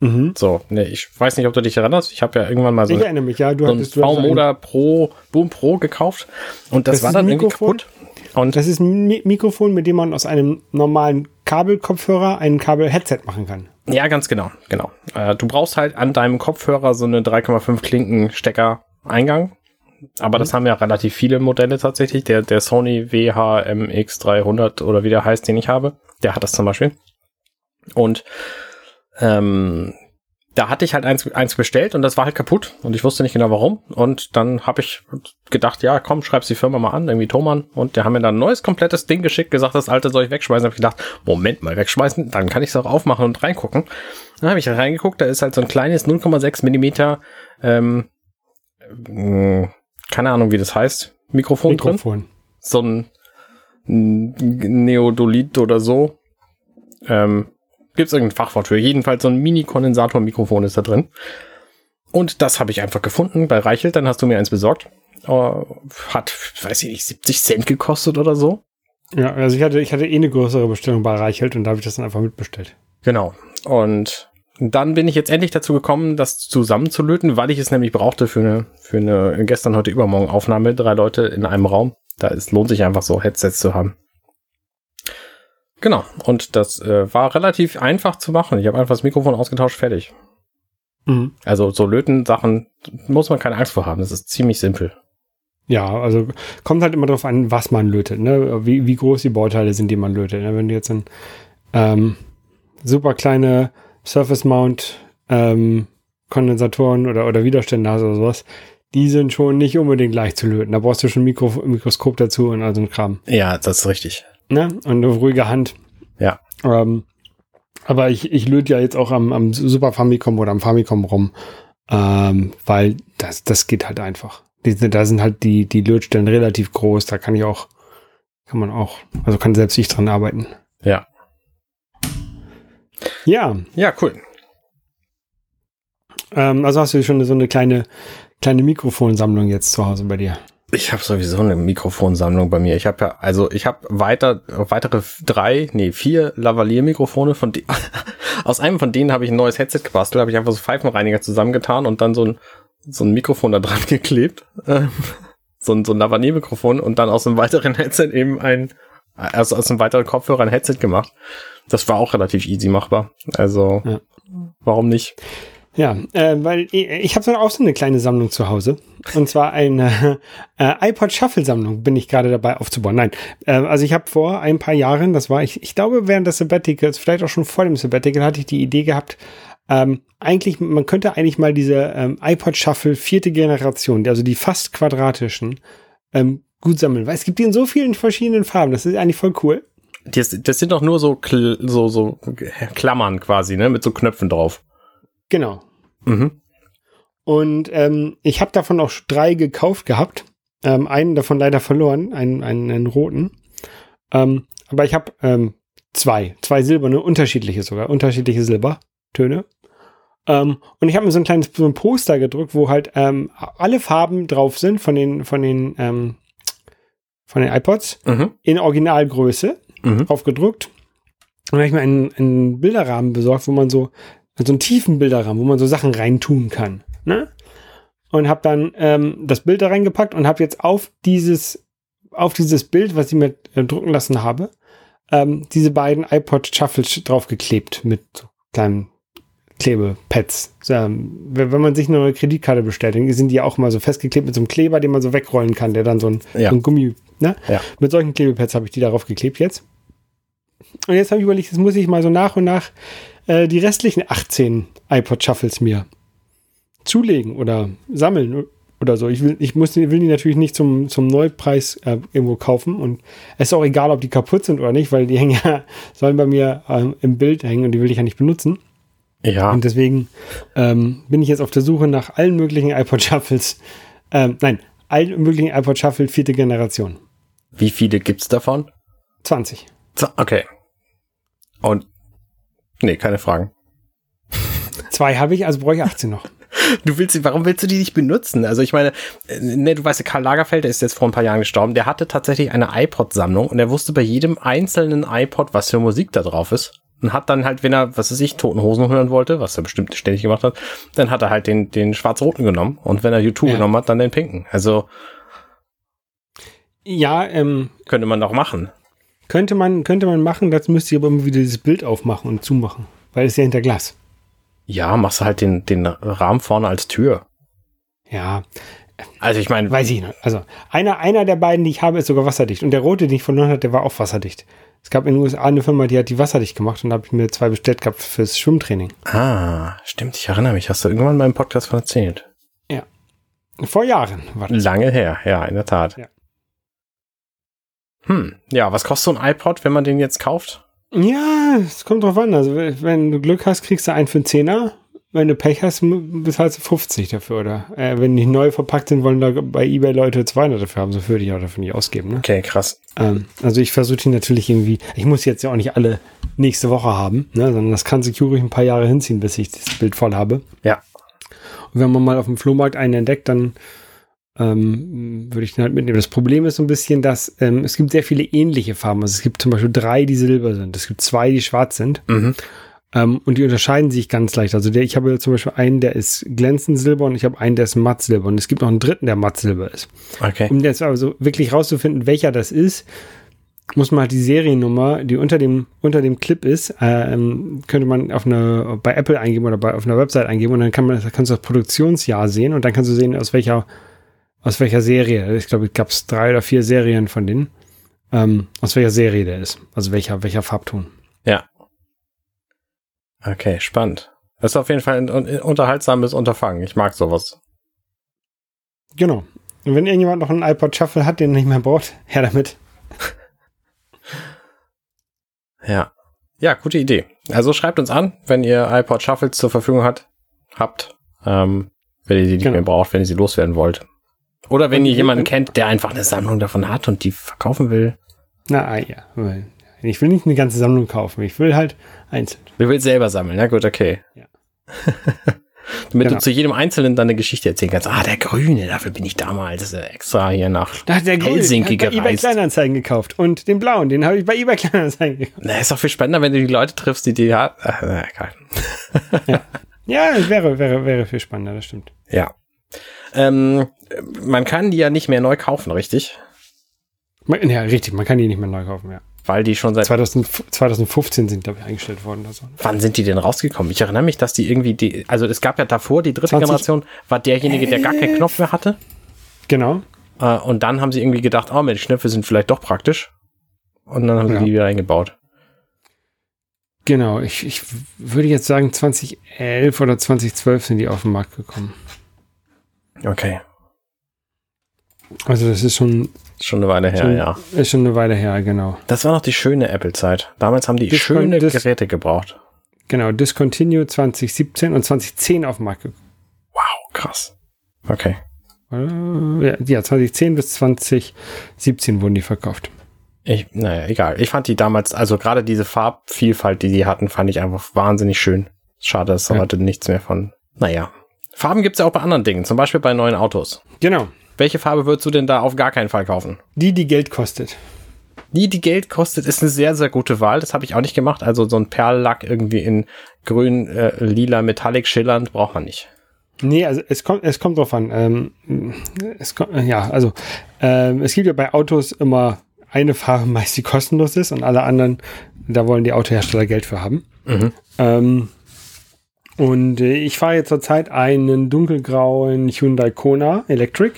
Mhm. So, ne, ich weiß nicht, ob du dich erinnerst. Ich habe ja irgendwann mal so, ich erinnere mich, ja, du so hattest, einen V-Moda Pro Boom Pro gekauft und das, das war dann irgendwie kaputt. Und das ist ein Mi- Mikrofon, mit dem man aus einem normalen Kabelkopfhörer einen Kabel-Headset machen kann. Ja, ganz genau, genau. Äh, du brauchst halt an deinem Kopfhörer so eine drei Komma fünf Klinken Stecker Eingang. Aber mhm. das haben ja relativ viele Modelle tatsächlich. Der, der Sony W H M X dreihundert oder wie der heißt, den ich habe, der hat das zum Beispiel. Und ähm, da hatte ich halt eins, eins bestellt und das war halt kaputt und ich wusste nicht genau warum. Und dann habe ich gedacht, ja komm, schreib's die Firma mal an, irgendwie Thomann. Und die haben mir dann ein neues, komplettes Ding geschickt, gesagt, das alte soll ich wegschmeißen. Da habe ich gedacht, Moment mal, wegschmeißen, dann kann ich es auch aufmachen und reingucken. Dann habe ich reingeguckt, da ist halt so ein kleines null Komma sechs Millimeter ähm, mh, keine Ahnung, wie das heißt, Mikrofon, Mikrofon. drin. So ein Neodolit oder so. Ähm, gibt es irgendein Fachwort für? Jedenfalls so ein Mini-Kondensator-Mikrofon ist da drin. Und das habe ich einfach gefunden bei Reichelt. Dann hast du mir eins besorgt. Uh, hat, weiß ich nicht, siebzig Cent gekostet oder so. Ja, also ich hatte, ich hatte eh eine größere Bestellung bei Reichelt und da habe ich das dann einfach mitbestellt. Genau. Und dann bin ich jetzt endlich dazu gekommen, das zusammenzulöten, weil ich es nämlich brauchte für eine, für eine gestern, heute, übermorgen Aufnahme. Drei Leute in einem Raum. Da ist, lohnt sich einfach so, Headsets zu haben. Genau. Und das äh, war relativ einfach zu machen. Ich habe einfach das Mikrofon ausgetauscht, fertig. Mhm. Also so löten Sachen muss man keine Angst vor haben. Das ist ziemlich simpel. Ja, also kommt halt immer drauf an, was man lötet. Ne? Wie, wie groß die Bauteile sind, die man lötet. Ne? Wenn du jetzt ein ähm, super kleine Surface Mount ähm, Kondensatoren oder, oder Widerstände hast oder sowas, die sind schon nicht unbedingt leicht zu löten. Da brauchst du schon ein Mikro- Mikroskop dazu und all so ein Kram. Ja, das ist richtig. Ne? Und eine ruhige Hand. Ja. Ähm, aber ich, ich löte ja jetzt auch am, am Super Famicom oder am Famicom rum, ähm, weil das, das geht halt einfach. Die, da sind halt die, die Lötstellen relativ groß, da kann ich auch, kann man auch, also kann selbst ich dran arbeiten. Ja. Ja. Ja, cool. Ähm, also hast du schon so eine kleine, kleine Mikrofonsammlung jetzt zu Hause bei dir? Ich habe sowieso eine Mikrofonsammlung bei mir. Ich habe ja, also ich habe weiter, weitere drei, nee, vier Lavalier-Mikrofone. Von de- Aus einem von denen habe ich ein neues Headset gebastelt. Habe ich einfach so Pfeifenreiniger zusammengetan und dann so ein, so ein Mikrofon da dran geklebt. so ein, so ein Lavalier-Mikrofon und dann aus einem weiteren Headset eben ein, also aus einem weiteren Kopfhörer ein Headset gemacht. Das war auch relativ easy machbar. Also, ja. Warum nicht? Ja, äh, weil ich, ich habe auch so eine kleine Sammlung zu Hause. Und zwar eine äh, iPod Shuffle Sammlung bin ich gerade dabei aufzubauen. Nein, äh, also ich habe vor ein paar Jahren, das war ich, ich glaube während des Sabbaticals, vielleicht auch schon vor dem Sabbatical, hatte ich die Idee gehabt, ähm, eigentlich, man könnte eigentlich mal diese ähm, iPod Shuffle vierte Generation, also die fast quadratischen, ähm, gut sammeln. Weil es gibt die in so vielen verschiedenen Farben. Das ist eigentlich voll cool. Das, das sind doch nur so, Kl- so, so Klammern quasi, ne? Mit so Knöpfen drauf. Genau. Mhm. Und ähm, ich habe davon auch drei gekauft gehabt. Ähm, einen davon leider verloren, einen, einen, einen roten. Ähm, aber ich habe ähm, zwei, zwei silberne, unterschiedliche sogar, unterschiedliche Silbertöne. Ähm, und ich habe mir so ein kleines so ein Poster gedruckt, wo halt ähm, alle Farben drauf sind von den, von den, ähm, von den iPods mhm. in Originalgröße. Mhm. Aufgedruckt Und habe ich mir einen, einen Bilderrahmen besorgt, wo man so, also einen tiefen Bilderrahmen, wo man so Sachen reintun kann. Ne? Und habe dann ähm, das Bild da reingepackt und habe jetzt auf dieses, auf dieses Bild, was ich mir äh, drucken lassen habe, ähm, diese beiden iPod Shuffle draufgeklebt mit so kleinen Klebepads. So, ähm, wenn man sich eine neue Kreditkarte bestellt, dann sind die ja auch mal so festgeklebt mit so einem Kleber, den man so wegrollen kann, der dann so ein, ja. so ein Gummi, ne? Ja. Mit solchen Klebepads habe ich die darauf geklebt jetzt. Und jetzt habe ich überlegt, jetzt muss ich mal so nach und nach äh, die restlichen achtzehn iPod Shuffles mir zulegen oder sammeln oder so. Ich will, ich muss, will die natürlich nicht zum, zum Neupreis äh, irgendwo kaufen. Und es ist auch egal, ob die kaputt sind oder nicht, weil die hängen ja, sollen bei mir ähm, im Bild hängen und die will ich ja nicht benutzen. Ja. Und deswegen ähm, bin ich jetzt auf der Suche nach allen möglichen iPod Shuffles. Ähm, nein, allen möglichen iPod Shuffle vierte Generation. Wie viele gibt's davon? zwanzig. Okay. Und nee, keine Fragen. Zwei habe ich, also brauche ich achtzehn noch. Du willst, warum willst du die nicht benutzen? Also ich meine, ne, du weißt ja, Karl Lagerfeld, der ist jetzt vor ein paar Jahren gestorben, der hatte tatsächlich eine iPod-Sammlung und er wusste bei jedem einzelnen iPod, was für Musik da drauf ist. Und hat dann halt, wenn er, was weiß ich, Toten Hosen hören wollte, was er bestimmt ständig gemacht hat, dann hat er halt den, den schwarz-roten genommen und wenn er U zwei ja. genommen hat, dann den pinken. Also ja, ähm, könnte man doch machen. Könnte man, könnte man machen, das müsste ich aber immer wieder dieses Bild aufmachen und zumachen, weil es ja hinter Glas. Ja, machst du halt den, den Rahmen vorne als Tür. Ja. Also ich meine... Weiß ich nicht. Also einer, einer der beiden, die ich habe, ist sogar wasserdicht. Und der rote, den ich verloren hatte, der war auch wasserdicht. Es gab in den U S A eine Firma, die hat die wasserdicht gemacht und da habe ich mir zwei bestellt gehabt fürs Schwimmtraining. Ah, stimmt. Ich erinnere mich. Hast du irgendwann mal im Podcast von erzählt? Ja. Vor Jahren war das. Lange her. Ja, in der Tat. Ja. Hm. Ja, was kostet so ein iPod, wenn man den jetzt kauft? Ja, es kommt drauf an. Also wenn du Glück hast, kriegst du einen für einen Zehner. Wenn du Pech hast, bezahlst du fünfzig dafür. Oder äh, wenn die neu verpackt sind, wollen da bei eBay Leute zweihundert dafür haben. So würde ich auch dafür nicht ausgeben. Ne? Okay, krass. Ähm, also ich versuche die natürlich irgendwie, ich muss jetzt ja auch nicht alle nächste Woche haben, ne? Sondern das kann sich ruhig ein paar Jahre hinziehen, bis ich das Bild voll habe. Ja. Und wenn man mal auf dem Flohmarkt einen entdeckt, dann ähm, würde ich den halt mitnehmen. Das Problem ist so ein bisschen, dass ähm, es gibt sehr viele ähnliche Farben. Also es gibt zum Beispiel drei, die silber sind. Es gibt zwei, die schwarz sind. Mhm. Ähm, und die unterscheiden sich ganz leicht. Also der, ich habe zum Beispiel einen, der ist glänzend silber und ich habe einen, der ist matt silber. Und es gibt noch einen dritten, der matt silber ist. Okay. Um jetzt also wirklich rauszufinden, welcher das ist, muss man halt die Seriennummer, die unter dem, unter dem Clip ist, ähm, könnte man auf eine, bei Apple eingeben oder bei, auf einer Website eingeben und dann kann man, kannst du das Produktionsjahr sehen und dann kannst du sehen, aus welcher Aus welcher Serie? Ich glaube, es gab drei oder vier Serien von denen. Ähm, aus welcher Serie der ist. Also welcher, welcher Farbton. Ja. Okay, spannend. Das ist auf jeden Fall ein unterhaltsames Unterfangen. Ich mag sowas. Genau. Und wenn irgendjemand noch einen iPod Shuffle hat, den er nicht mehr braucht, her damit. Ja. Ja, gute Idee. Also schreibt uns an, wenn ihr iPod Shuffles zur Verfügung hat, habt, ähm, wenn ihr die nicht genau. mehr braucht, wenn ihr sie loswerden wollt. Oder wenn ihr jemanden kennt, der einfach eine Sammlung davon hat und die verkaufen will. Na ja, ich will nicht eine ganze Sammlung kaufen, ich will halt einzeln. Du willst selber sammeln, na gut, okay. Ja. Damit genau. du zu jedem Einzelnen dann eine Geschichte erzählen kannst. Ah, der Grüne, dafür bin ich damals extra hier nach Ach, der Helsinki gereist. Ich habe bei eBay Kleinanzeigen gekauft und den blauen, den habe ich bei eBay Kleinanzeigen gekauft. Na, ist doch viel spannender, wenn du die Leute triffst, die die haben. Na, egal. Ja, ja wäre, wäre, wäre viel spannender, das stimmt. Ja. Ähm, man kann die ja nicht mehr neu kaufen, richtig? Ja, richtig, man kann die nicht mehr neu kaufen, ja. Weil die schon seit... zweitausendfünfzehn sind, glaube ich, eingestellt worden. Also. Wann sind die denn rausgekommen? Ich erinnere mich, dass die irgendwie... Die, also es gab ja davor, die dritte zwanzig Generation, war derjenige, der gar keinen Knopf mehr hatte. Genau. Äh, und dann haben sie irgendwie gedacht, oh Mensch, Knöpfe sind vielleicht doch praktisch. Und dann haben ja. sie die wieder eingebaut. Genau, ich, ich würde jetzt sagen, zweitausendelf oder zweitausendzwölf sind die auf den Markt gekommen. Okay. Also das ist schon... Schon eine Weile her, schon, ja. Ist schon eine Weile her, genau. Das war noch die schöne Apple-Zeit. Damals haben die Dis- schöne Dis- Geräte gebraucht. Genau, Discontinue zweitausendsiebzehn und zweitausendzehn auf den Markt gekommen. Wow, krass. Okay. Ja, zweitausendzehn bis zweitausendsiebzehn wurden die verkauft. Ich, naja, egal. Ich fand die damals, also gerade diese Farbvielfalt, die die hatten, fand ich einfach wahnsinnig schön. Schade, dass da ja. heute nichts mehr von... Naja. Farben gibt es ja auch bei anderen Dingen, zum Beispiel bei neuen Autos. Genau. Welche Farbe würdest du denn da auf gar keinen Fall kaufen? Die, die Geld kostet. die, die Geld kostet, ist eine sehr, sehr gute Wahl. Das habe ich auch nicht gemacht. Also so ein Perllack irgendwie in grün, äh, lila, metallic schillernd braucht man nicht. Nee, also es kommt, es kommt drauf an. Ähm, es kommt, ja, also ähm, es gibt ja bei Autos immer eine Farbe meist, die kostenlos ist, und alle anderen, da wollen die Autohersteller Geld für haben. Mhm. Ähm, und ich fahre jetzt zurzeit einen dunkelgrauen Hyundai Kona Electric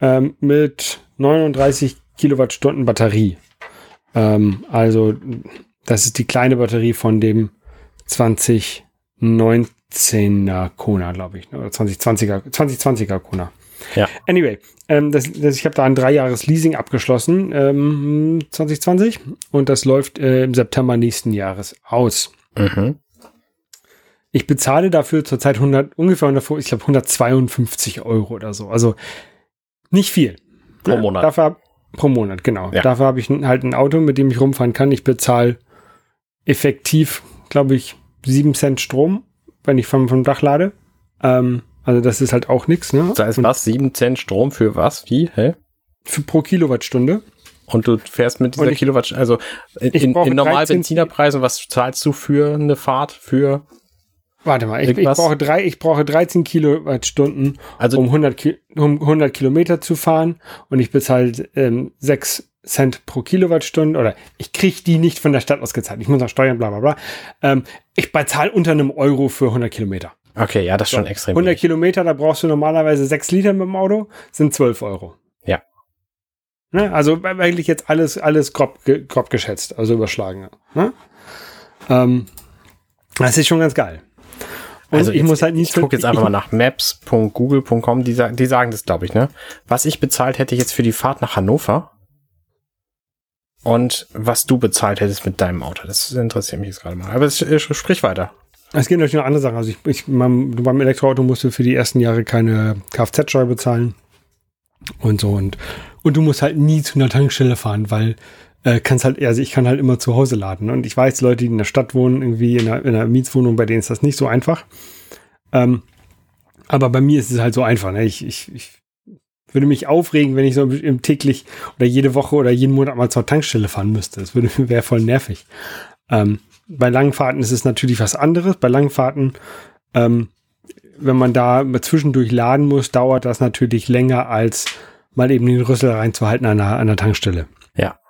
ähm, mit neununddreißig Kilowattstunden Batterie. Ähm, also das ist die kleine Batterie von dem zwanzig neunzehner Kona, glaube ich, oder zwanzig zwanziger Kona. Ja. Anyway, ähm, das, das, ich habe da ein drei Jahres Leasing abgeschlossen, ähm, zwanzig zwanzig, und das läuft äh, im September nächsten Jahres aus. Mhm. Ich bezahle dafür zurzeit hundert, ungefähr hundert, ich glaube hundertzweiundfünfzig Euro oder so. Also nicht viel. Pro ja, Monat. Dafür, pro Monat, genau. Ja. Dafür habe ich halt ein Auto, mit dem ich rumfahren kann. Ich bezahle effektiv, glaube ich, sieben Cent Strom, wenn ich vom, vom Dach lade. Ähm, Also das ist halt auch nichts, ne? Das heißt, und was? sieben Cent Strom für was? Wie? Hä? Für pro Kilowattstunde. Und du fährst mit dieser Kilowattstunde, also in, in normalen Benzinerpreisen, was zahlst du für eine Fahrt für? Warte mal, ich, ich, brauche, drei, ich brauche dreizehn Kilowattstunden, also, um, hundert, um hundert Kilometer zu fahren, und ich bezahle ähm, sechs Cent pro Kilowattstunde, oder ich kriege die nicht von der Stadt ausgezahlt. Ich muss noch Steuern, bla bla bla. Ähm, ich bezahle unter einem Euro für hundert Kilometer. Okay, ja, das ist so, schon extrem. hundert Kilometer, da brauchst du normalerweise sechs Liter mit dem Auto, sind zwölf Euro. Ja. Ne? Also eigentlich jetzt alles, alles grob, grob geschätzt, also überschlagen. Ne? Ähm, das ist schon ganz geil. Und also ich jetzt, muss halt nicht. Ich gucke jetzt einfach mal nach maps punkt google punkt com, die, die sagen das, glaube ich, ne? Was ich bezahlt hätte jetzt für die Fahrt nach Hannover und was du bezahlt hättest mit deinem Auto. Das interessiert mich jetzt gerade mal. Aber es, sprich weiter. Es gibt natürlich noch andere Sachen. Also ich, ich, mein, beim Elektroauto musst du für die ersten Jahre keine Kfz-Steuer bezahlen und so. Und, und du musst halt nie zu einer Tankstelle fahren, weil äh, kannst halt, also ich kann halt immer zu Hause laden. Und ich weiß, Leute, die in der Stadt wohnen, irgendwie in einer, in einer Mietswohnung, bei denen ist das nicht so einfach. Ähm, aber bei mir ist es halt so einfach. Ne? Ich, ich, ich würde mich aufregen, wenn ich so im täglich oder jede Woche oder jeden Monat mal zur Tankstelle fahren müsste. Das würde, wäre voll nervig. Ähm, Bei langen Fahrten ist es natürlich was anderes. Bei langen Fahrten, ähm, wenn man da zwischendurch laden muss, dauert das natürlich länger, als mal eben den Rüssel reinzuhalten an einer, an einer Tankstelle. Ja.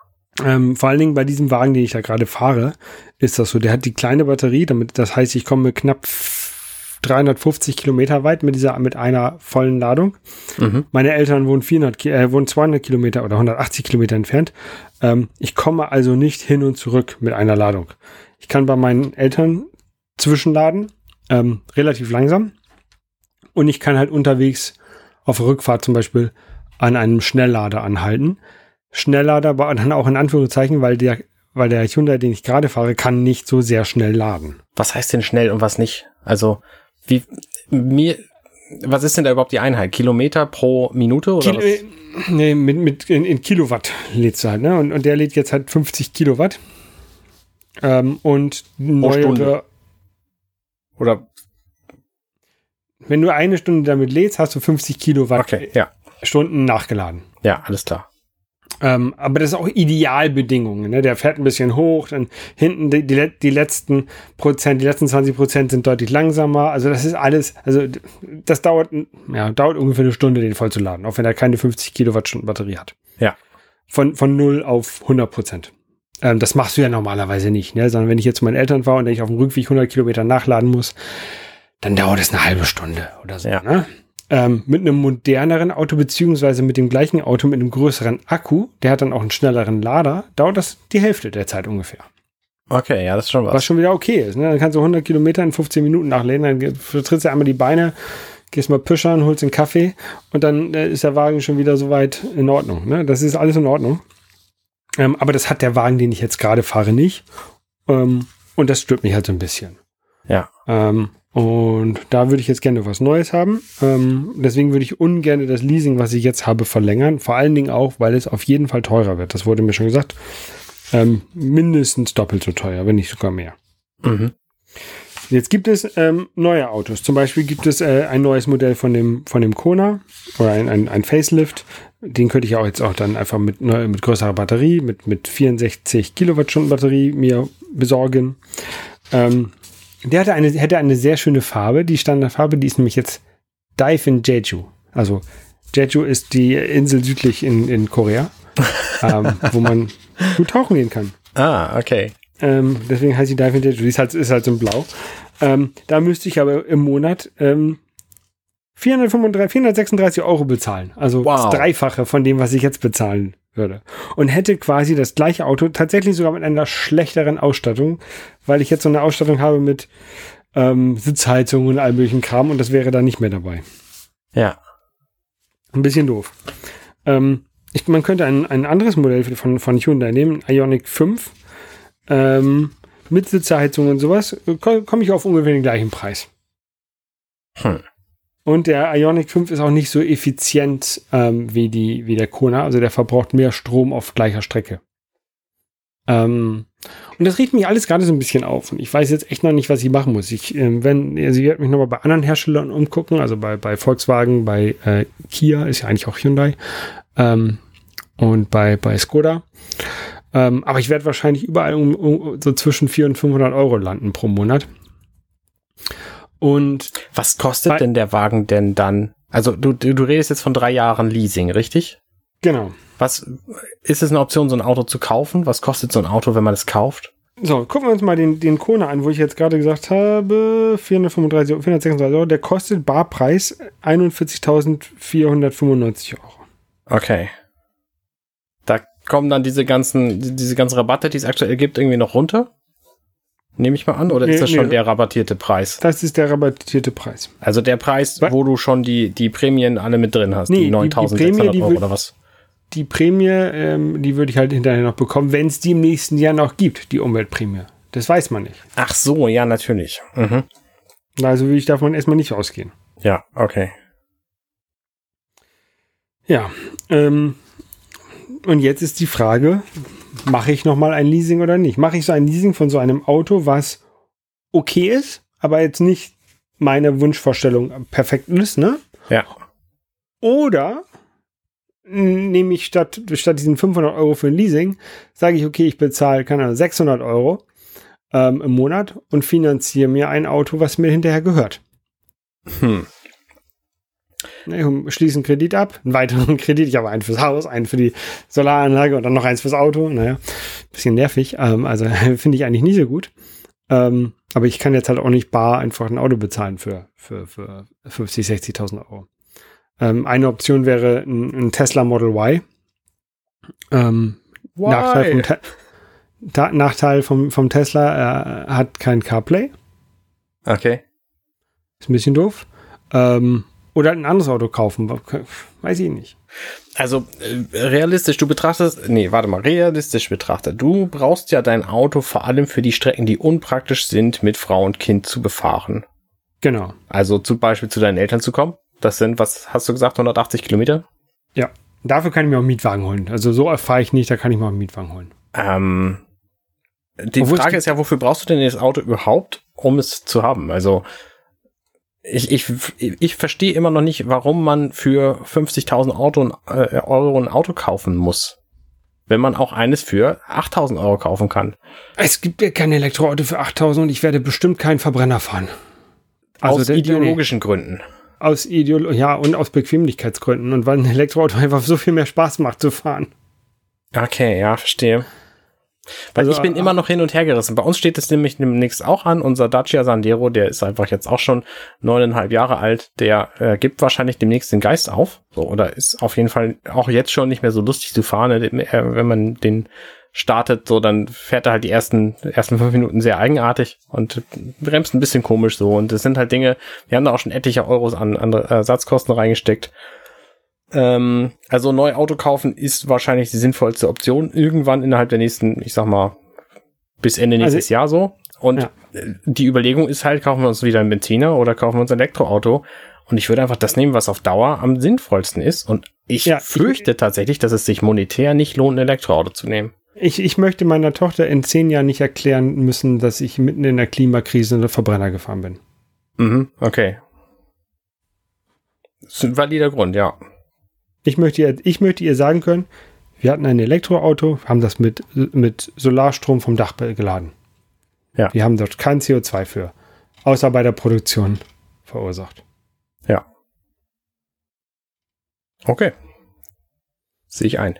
Ähm, vor allen Dingen bei diesem Wagen, den ich da gerade fahre, ist das so. Der hat die kleine Batterie, damit, das heißt, ich komme knapp dreihundertfünfzig Kilometer weit mit dieser, mit einer vollen Ladung. Mhm. Meine Eltern wohnen vierhundert, äh, wohnen zweihundert Kilometer oder hundertachtzig Kilometer entfernt. Ähm, ich komme also nicht hin und zurück mit einer Ladung. Ich kann bei meinen Eltern zwischenladen, ähm, relativ langsam. Und ich kann halt unterwegs auf Rückfahrt zum Beispiel an einem Schnelllader anhalten. Schnelllader aber dann auch in Anführungszeichen, weil der, weil der Hyundai, den ich gerade fahre, kann nicht so sehr schnell laden. Was heißt denn schnell und was nicht? Also, wie, mir, was ist denn da überhaupt die Einheit? Kilometer pro Minute oder Kilo, was? Nee, mit, mit, in, in Kilowatt lädst du halt, ne? Und, und der lädt jetzt halt fünfzig Kilowatt. Ähm, und neuere, oder wenn du eine Stunde damit lädst, hast du fünfzig Kilowatt okay, ja. Stunden nachgeladen. Ja, alles klar. Ähm, aber das ist auch Idealbedingungen. Ne? Der fährt ein bisschen hoch, dann hinten die, die, die letzten Prozent, die letzten zwanzig Prozent sind deutlich langsamer. Also das ist alles, also das dauert, ja, dauert ungefähr eine Stunde, den voll zu laden, auch wenn er keine fünfzig Kilowattstunden Batterie hat. Ja. Von, von null auf hundert Prozent. Ähm, das machst du ja normalerweise nicht, ne? Sondern wenn ich jetzt zu meinen Eltern war und ich auf dem Rückweg hundert Kilometer nachladen muss, dann dauert es eine halbe Stunde oder so. Ja. Ne? Ähm, mit einem moderneren Auto, beziehungsweise mit dem gleichen Auto, mit einem größeren Akku, der hat dann auch einen schnelleren Lader, dauert das die Hälfte der Zeit ungefähr. Okay, ja, das ist schon was. Was schon wieder okay ist. Ne? Dann kannst du hundert Kilometer in fünfzehn Minuten nachladen, dann vertrittst du einmal die Beine, gehst mal pischern, holst einen Kaffee und dann äh, ist der Wagen schon wieder soweit in Ordnung. Ne? Das ist alles in Ordnung. Ähm, aber das hat der Wagen, den ich jetzt gerade fahre, nicht. Ähm, und das stört mich halt so ein bisschen. Ja. Ähm, und da würde ich jetzt gerne was Neues haben. Ähm, deswegen würde ich ungern das Leasing, was ich jetzt habe, verlängern. Vor allen Dingen auch, weil es auf jeden Fall teurer wird. Das wurde mir schon gesagt. Ähm, mindestens doppelt so teuer, wenn nicht sogar mehr. Mhm. Jetzt gibt es ähm, neue Autos. Zum Beispiel gibt es äh, ein neues Modell von dem, von dem Kona oder ein, ein, ein Facelift. Den könnte ich auch jetzt auch dann einfach mit, ne, mit größerer Batterie, mit, mit vierundsechzig Kilowattstunden Batterie mir besorgen. Ähm, der hatte eine, hätte eine sehr schöne Farbe. Die Standardfarbe, die ist nämlich jetzt Dive in Jeju. Also Jeju ist die Insel südlich in, in Korea, ähm, wo man gut tauchen gehen kann. Ah, okay. Ähm, deswegen heißt die Dive in Jeju. Die ist halt, ist halt so ein Blau. Ähm, da müsste ich aber im Monat ähm, vierhundertsechsunddreißig Euro bezahlen. Also wow. Das Dreifache von dem, was ich jetzt bezahlen würde. Und hätte quasi das gleiche Auto, tatsächlich sogar mit einer schlechteren Ausstattung, weil ich jetzt so eine Ausstattung habe mit ähm, Sitzheizung und all möglichen Kram und das wäre da nicht mehr dabei. Ja. Ein bisschen doof. Ähm, ich, man könnte ein, ein anderes Modell von, von Hyundai nehmen, Ioniq fünf. Ähm, mit Sitzheizung und sowas, komme ich auf ungefähr den gleichen Preis. Hm. Und der Ioniq fünf ist auch nicht so effizient ähm, wie, die, wie der Kona. Also der verbraucht mehr Strom auf gleicher Strecke. Ähm, und das regt mich alles gerade so ein bisschen auf. Und ich weiß jetzt echt noch nicht, was ich machen muss. Ich ähm, wenn, also ich werde mich nochmal bei anderen Herstellern umgucken. Also bei, bei Volkswagen, bei äh, Kia, ist ja eigentlich auch Hyundai. Ähm, und bei, bei Skoda. Ähm, aber ich werde wahrscheinlich überall um, um, so zwischen vierhundert und fünfhundert Euro landen pro Monat. Und was kostet bei, denn der Wagen denn dann? Also du, du, du redest jetzt von drei Jahren Leasing, richtig? Genau. Was ist es eine Option, so ein Auto zu kaufen? Was kostet so ein Auto, wenn man es kauft? So, gucken wir uns mal den, den Kona an, wo ich jetzt gerade gesagt habe, vierhundertfünfunddreißig, vierhundertsechsunddreißig Euro. Der kostet Barpreis einundvierzigtausendvierhundertfünfundneunzig Euro. Okay. Da kommen dann diese ganzen, diese ganzen Rabatte, die es aktuell gibt, irgendwie noch runter? Nehme ich mal an, oder nee, ist das schon nee. der rabattierte Preis? Das ist der rabattierte Preis. Also der Preis, was? Wo du schon die, die Prämien alle mit drin hast, nee, die neuntausendsechshundert Euro oder was? Die Prämie, ähm, die würde ich halt hinterher noch bekommen, wenn es die im nächsten Jahr noch gibt, die Umweltprämie. Das weiß man nicht. Ach so, ja, natürlich. Mhm. Also würde ich davon erstmal nicht ausgehen. Ja, okay. Ja, ähm, und jetzt ist die Frage, mache ich nochmal ein Leasing oder nicht? Mache ich so ein Leasing von so einem Auto, was okay ist, aber jetzt nicht meine Wunschvorstellung perfekt ist, ne? Ja. Oder nehme ich statt, statt diesen fünfhundert Euro für ein Leasing, sage ich, okay, ich bezahle, keine Ahnung, sechshundert Euro ähm, im Monat und finanziere mir ein Auto, was mir hinterher gehört. Hm. Ich schließe einen Kredit ab, einen weiteren Kredit. Ich habe einen fürs Haus, einen für die Solaranlage und dann noch eins fürs Auto. Naja, ein bisschen nervig. Ähm, also finde ich eigentlich nicht so gut. Ähm, aber ich kann jetzt halt auch nicht bar einfach ein Auto bezahlen für, für, für fünfzigtausend, sechzigtausend Euro. Ähm, eine Option wäre ein, ein Tesla Model Y. Ähm, Why? Nachteil vom, Te- Ta- Nachteil vom, vom Tesla, äh, hat kein CarPlay. Okay. Ist ein bisschen doof. Ähm, Oder ein anderes Auto kaufen, weiß ich nicht. Also realistisch, du betrachtest, nee, warte mal, realistisch betrachtet, du brauchst ja dein Auto vor allem für die Strecken, die unpraktisch sind, mit Frau und Kind zu befahren. Genau. Also zum Beispiel zu deinen Eltern zu kommen, das sind, was hast du gesagt, hundertachtzig Kilometer? Ja, dafür kann ich mir auch einen Mietwagen holen. Also so erfahre ich nicht, da kann ich mir einen Mietwagen holen. Ähm, die Obwohl Frage ist ja, wofür brauchst du denn das Auto überhaupt, um es zu haben? Also Ich, ich, ich verstehe immer noch nicht, warum man für fünfzigtausend Euro ein Auto kaufen muss, wenn man auch eines für achttausend Euro kaufen kann. Es gibt ja kein Elektroauto für achttausend und ich werde bestimmt keinen Verbrenner fahren. Also aus ideologischen nee. Gründen. Aus Ideolo- ja, und aus Bequemlichkeitsgründen und weil ein Elektroauto einfach so viel mehr Spaß macht zu fahren. Okay, ja, verstehe. Weil also, ich bin immer noch hin und her gerissen. Bei uns steht es nämlich demnächst auch an. Unser Dacia Sandero, der ist einfach jetzt auch schon neuneinhalb Jahre alt. Der äh, gibt wahrscheinlich demnächst den Geist auf. So, oder ist auf jeden Fall auch jetzt schon nicht mehr so lustig zu fahren. Äh, wenn man den startet, so, dann fährt er halt die ersten, ersten fünf Minuten sehr eigenartig und bremst ein bisschen komisch so. Und das sind halt Dinge, wir haben da auch schon etliche Euros an, an Ersatzkosten reingesteckt. Ähm, also neu Auto kaufen ist wahrscheinlich die sinnvollste Option. Irgendwann innerhalb der nächsten, ich sag mal, bis Ende nächstes also, Jahr so. Und ja. Die Überlegung ist halt, kaufen wir uns wieder einen Benziner oder kaufen wir uns ein Elektroauto. Und ich würde einfach das nehmen, was auf Dauer am sinnvollsten ist. Und ich ja, fürchte ich, tatsächlich, dass es sich monetär nicht lohnt, ein Elektroauto zu nehmen. Ich, ich möchte meiner Tochter in zehn Jahren nicht erklären müssen, dass ich mitten in der Klimakrise in den Verbrenner gefahren bin. Mhm, okay. Das ist ein valider Grund, ja. Ich möchte, ich möchte ihr sagen können, wir hatten ein Elektroauto, haben das mit, mit Solarstrom vom Dach geladen. Ja. Wir haben dort kein C O zwei für, außer bei der Produktion verursacht. Ja. Okay. Sehe ich ein.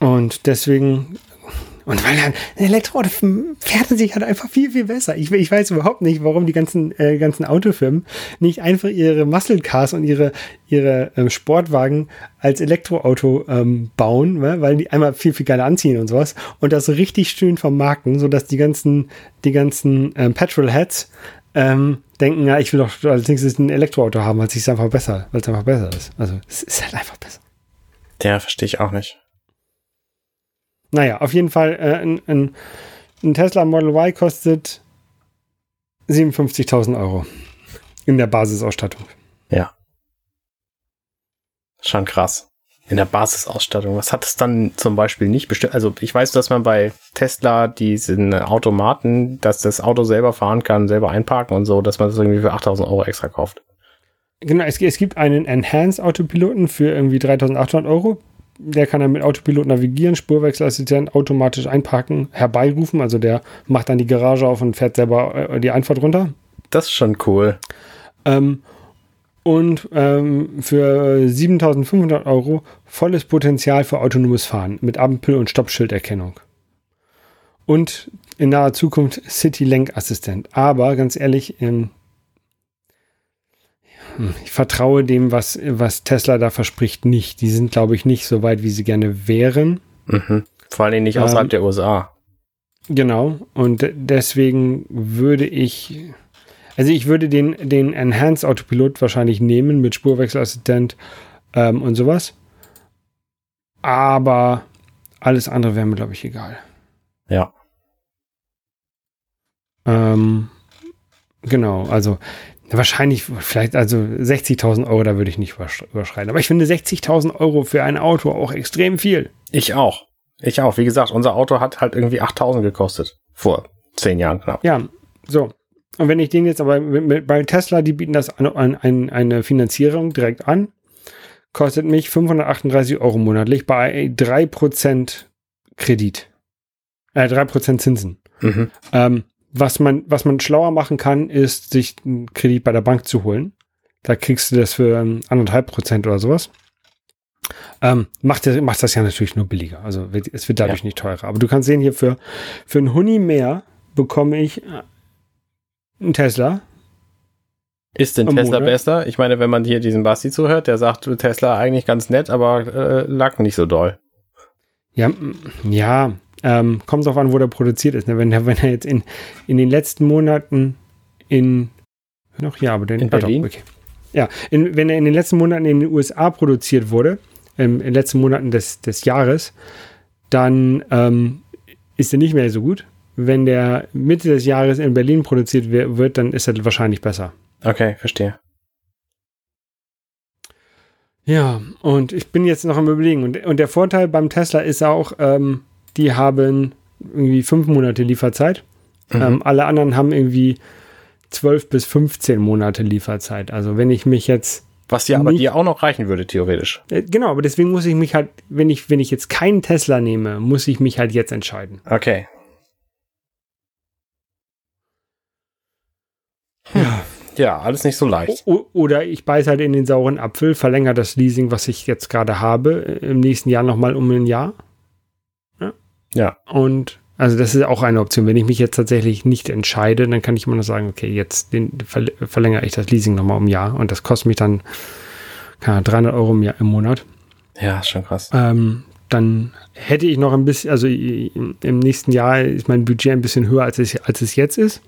Und deswegen, und weil ein Elektroauto fährt sich halt einfach viel, viel besser. Ich, ich weiß überhaupt nicht, warum die ganzen, äh, ganzen Autofirmen nicht einfach ihre Muscle Cars und ihre, ihre ähm, Sportwagen als Elektroauto ähm, bauen, ne? Weil die einmal viel, viel geiler anziehen und sowas und das richtig schön vermarkten, sodass die ganzen, die ganzen ähm, Petrolheads ähm, denken, ja, ich will doch als nächstes ein Elektroauto haben, weil es sich einfach besser, weil es einfach besser ist. Also es ist halt einfach besser. Der verstehe ich auch nicht. Naja, auf jeden Fall, äh, ein, ein, ein Tesla Model Y kostet siebenundfünfzigtausend Euro in der Basisausstattung. Ja. Schon krass. In der Basisausstattung. Was hat es dann zum Beispiel nicht bestimmt? Also ich weiß, dass man bei Tesla diesen Automaten, dass das Auto selber fahren kann, selber einparken und so, dass man das irgendwie für achttausend Euro extra kauft. Genau, es, es gibt einen Enhanced Autopiloten für irgendwie dreitausendachthundert Euro. Der kann dann mit Autopilot navigieren, Spurwechselassistent, automatisch einparken, herbeirufen. Also der macht dann die Garage auf und fährt selber die Einfahrt runter. Das ist schon cool. Ähm, und ähm, für siebentausendfünfhundert Euro volles Potenzial für autonomes Fahren mit Ampel- und Stoppschilderkennung. Und in naher Zukunft City-Lenkassistent. Aber ganz ehrlich, ähm, ich vertraue dem, was, was Tesla da verspricht, nicht. Die sind, glaube ich, nicht so weit, wie sie gerne wären. Mhm. Vor allem nicht außerhalb ähm, der U S A. Genau. Und deswegen würde ich, also ich würde den, den Enhanced Autopilot wahrscheinlich nehmen mit Spurwechselassistent ähm, und sowas. Aber alles andere wäre mir, glaube ich, egal. Ja. Ähm, genau. Also wahrscheinlich, vielleicht, also sechzigtausend Euro, da würde ich nicht überschreiten. Aber ich finde sechzigtausend Euro für ein Auto auch extrem viel. Ich auch. Ich auch. Wie gesagt, unser Auto hat halt irgendwie achttausend gekostet. Vor zehn Jahren knapp. Ja, so. Und wenn ich den jetzt aber bei Tesla, die bieten das an, an, an eine Finanzierung direkt an, kostet mich fünfhundertachtunddreißig Euro monatlich bei drei Prozent Kredit. Äh, drei Prozent Zinsen. Mhm. Ähm, Was man, was man schlauer machen kann, ist, sich einen Kredit bei der Bank zu holen. Da kriegst du das für anderthalb Prozent oder sowas. Ähm, macht, das, macht das ja natürlich nur billiger. Also es wird dadurch ja nicht teurer. Aber du kannst sehen, hier für, für einen Huni mehr bekomme ich einen Tesla. Ist denn Tesla Monat besser? Ich meine, wenn man hier diesen Basti zuhört, der sagt, Tesla eigentlich ganz nett, aber äh, lag nicht so doll. Ja, ja. Ähm, kommt drauf an, wo der produziert ist. Ne? Wenn, wenn er jetzt in, in den letzten Monaten in noch ja, aber den, in Berlin? Doch, okay. Ja, in, wenn er in den letzten Monaten in den U S A produziert wurde, in, in den letzten Monaten des, des Jahres, dann ähm, ist er nicht mehr so gut. Wenn der Mitte des Jahres in Berlin produziert wird, dann ist er wahrscheinlich besser. Okay, verstehe. Ja, und ich bin jetzt noch am Überlegen. Und, und der Vorteil beim Tesla ist auch, ähm, die haben irgendwie fünf Monate Lieferzeit. Mhm. Ähm, alle anderen haben irgendwie zwölf bis fünfzehn Monate Lieferzeit. Also wenn ich mich jetzt... Was ja aber dir auch noch reichen würde, theoretisch. Äh, genau, aber deswegen muss ich mich halt, wenn ich, wenn ich jetzt keinen Tesla nehme, muss ich mich halt jetzt entscheiden. Okay. Hm. Ja. Ja, alles nicht so leicht. O- oder ich beiße halt in den sauren Apfel, verlängere das Leasing, was ich jetzt gerade habe, im nächsten Jahr nochmal um ein Jahr. Ja. Und also das ist auch eine Option. Wenn ich mich jetzt tatsächlich nicht entscheide, dann kann ich immer noch sagen, okay, jetzt den, verlängere ich das Leasing nochmal um ein Jahr und das kostet mich dann dreihundert Euro im Jahr, im Monat. Ja, ist schon krass. Ähm, dann hätte ich noch ein bisschen, also im nächsten Jahr ist mein Budget ein bisschen höher, als es, als es jetzt ist.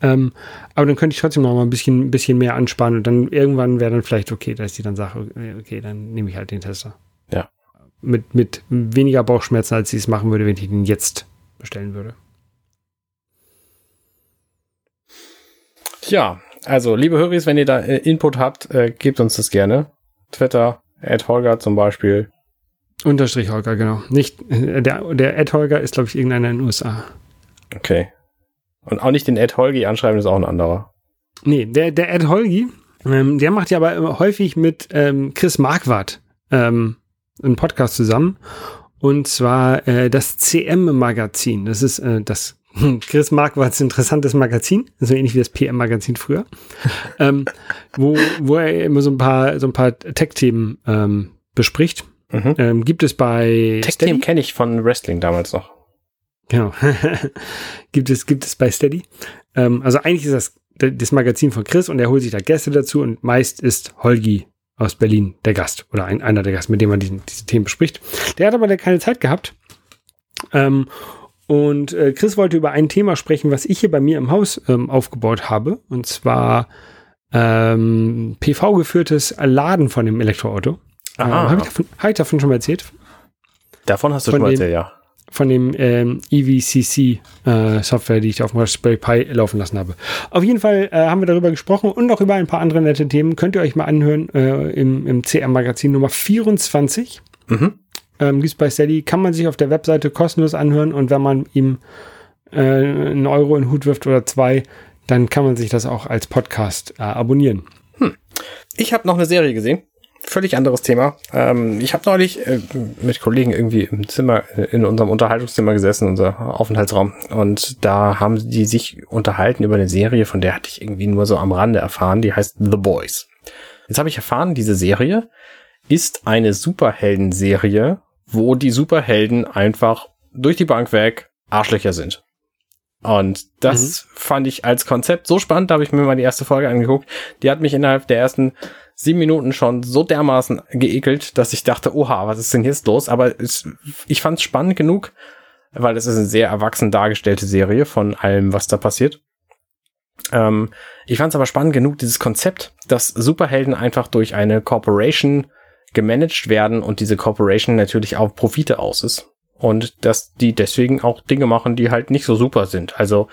Ähm, aber dann könnte ich trotzdem noch mal ein bisschen, ein bisschen mehr ansparen und dann irgendwann wäre dann vielleicht okay, dass ich dann sage, okay, dann nehme ich halt den Tesla. Ja. Mit, mit weniger Bauchschmerzen, als ich es machen würde, wenn ich ihn jetzt bestellen würde. Ja, also liebe Höris, wenn ihr da äh, Input habt, äh, gebt uns das gerne. Twitter, at Holger zum Beispiel. Unterstrich Holger, genau. Nicht, äh, der, der at Holger ist, glaube ich, irgendeiner in den U S A. Okay. Und auch nicht den at Holgi anschreiben, ist auch ein anderer. Nee, der, der at Holgi Ähm, der macht ja aber häufig mit ähm, Chris Marquardt ähm, einen Podcast zusammen. Und zwar äh, das C M-Magazin. Das ist äh, das Chris Marquardts interessantes Magazin, so ähnlich wie das P M-Magazin früher, ähm, wo, wo er immer so ein paar so ein paar Tech-Themen ähm, bespricht. Mhm. Ähm, gibt es bei Tech-Themen kenne ich von Wrestling damals noch. Genau. gibt es gibt es bei Steady. Ähm, also eigentlich ist das das Magazin von Chris und er holt sich da Gäste dazu und meist ist Holgi aus Berlin der Gast oder ein, einer der Gast, mit dem man diesen, diese Themen bespricht. Der hat aber keine Zeit gehabt. Ähm, Und äh, Chris wollte über ein Thema sprechen, was ich hier bei mir im Haus ähm, aufgebaut habe. Und zwar ähm, P V-geführtes Laden von dem Elektroauto. Ähm, habe ich, hab ich davon schon mal erzählt? Davon hast du von schon mal erzählt, ja. Von dem ähm, E V C C äh, Software, die ich auf dem Raspberry Pi laufen lassen habe. Auf jeden Fall äh, haben wir darüber gesprochen und noch über ein paar andere nette Themen. Könnt ihr euch mal anhören äh, im, im C M-Magazin Nummer vierundzwanzig. Mhm. Ähm, gibt es bei Steady, kann man sich auf der Webseite kostenlos anhören und wenn man ihm äh, einen Euro in den Hut wirft oder zwei, dann kann man sich das auch als Podcast äh, abonnieren. Hm. Ich habe noch eine Serie gesehen, völlig anderes Thema. Ähm, ich habe neulich äh, mit Kollegen irgendwie im Zimmer, in unserem Unterhaltungszimmer gesessen, unser Aufenthaltsraum, und da haben die sich unterhalten über eine Serie, von der hatte ich irgendwie nur so am Rande erfahren, die heißt The Boys. Jetzt habe ich erfahren, diese Serie ist eine Superhelden-Serie, wo die Superhelden einfach durch die Bank weg Arschlöcher sind. Und das mhm. fand ich als Konzept so spannend, da habe ich mir mal die erste Folge angeguckt. Die hat mich innerhalb der ersten sieben Minuten schon so dermaßen geekelt, dass ich dachte, oha, was ist denn jetzt los? Aber es, ich fand es spannend genug, weil es ist eine sehr erwachsen dargestellte Serie von allem, was da passiert. Ähm, ich fand es aber spannend genug, dieses Konzept, dass Superhelden einfach durch eine Corporation gemanagt werden und diese Corporation natürlich auf Profite aus ist. Und dass die deswegen auch Dinge machen, die halt nicht so super sind. Also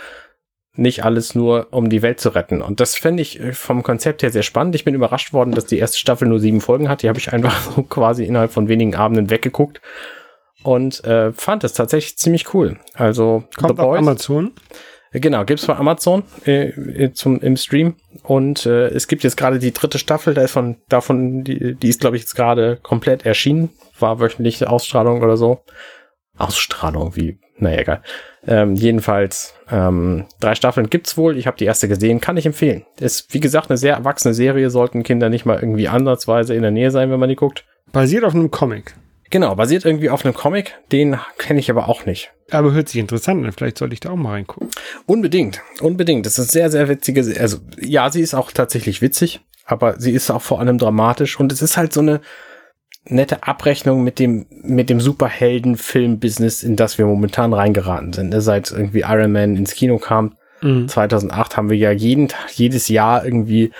nicht alles nur, um die Welt zu retten. Und das fände ich vom Konzept her sehr spannend. Ich bin überrascht worden, dass die erste Staffel nur sieben Folgen hat. Die habe ich einfach so quasi innerhalb von wenigen Abenden weggeguckt. Und äh, fand es tatsächlich ziemlich cool. Also kommt auf Amazon. Genau, gibt's bei Amazon äh, zum im Stream und äh, es gibt jetzt gerade die dritte Staffel, da ist von davon die, die ist glaube ich jetzt gerade komplett erschienen, war wöchentliche Ausstrahlung oder so. Ausstrahlung wie, naja, egal. Ähm, jedenfalls ähm, drei Staffeln gibt's wohl. Ich habe die erste gesehen, kann ich empfehlen. Ist wie gesagt eine sehr erwachsene Serie, sollten Kinder nicht mal irgendwie ansatzweise in der Nähe sein, wenn man die guckt. Basiert auf einem Comic. Genau, basiert irgendwie auf einem Comic, den kenne ich aber auch nicht. Aber hört sich interessant an, vielleicht sollte ich da auch mal reingucken. Unbedingt, unbedingt. Das ist sehr, sehr witzige, also ja, sie ist auch tatsächlich witzig, aber sie ist auch vor allem dramatisch und es ist halt so eine nette Abrechnung mit dem mit dem Superhelden-Film-Business, in das wir momentan reingeraten sind. Seit irgendwie Iron Man ins Kino kam, mhm. zweitausendacht haben wir ja jeden jedes Jahr irgendwie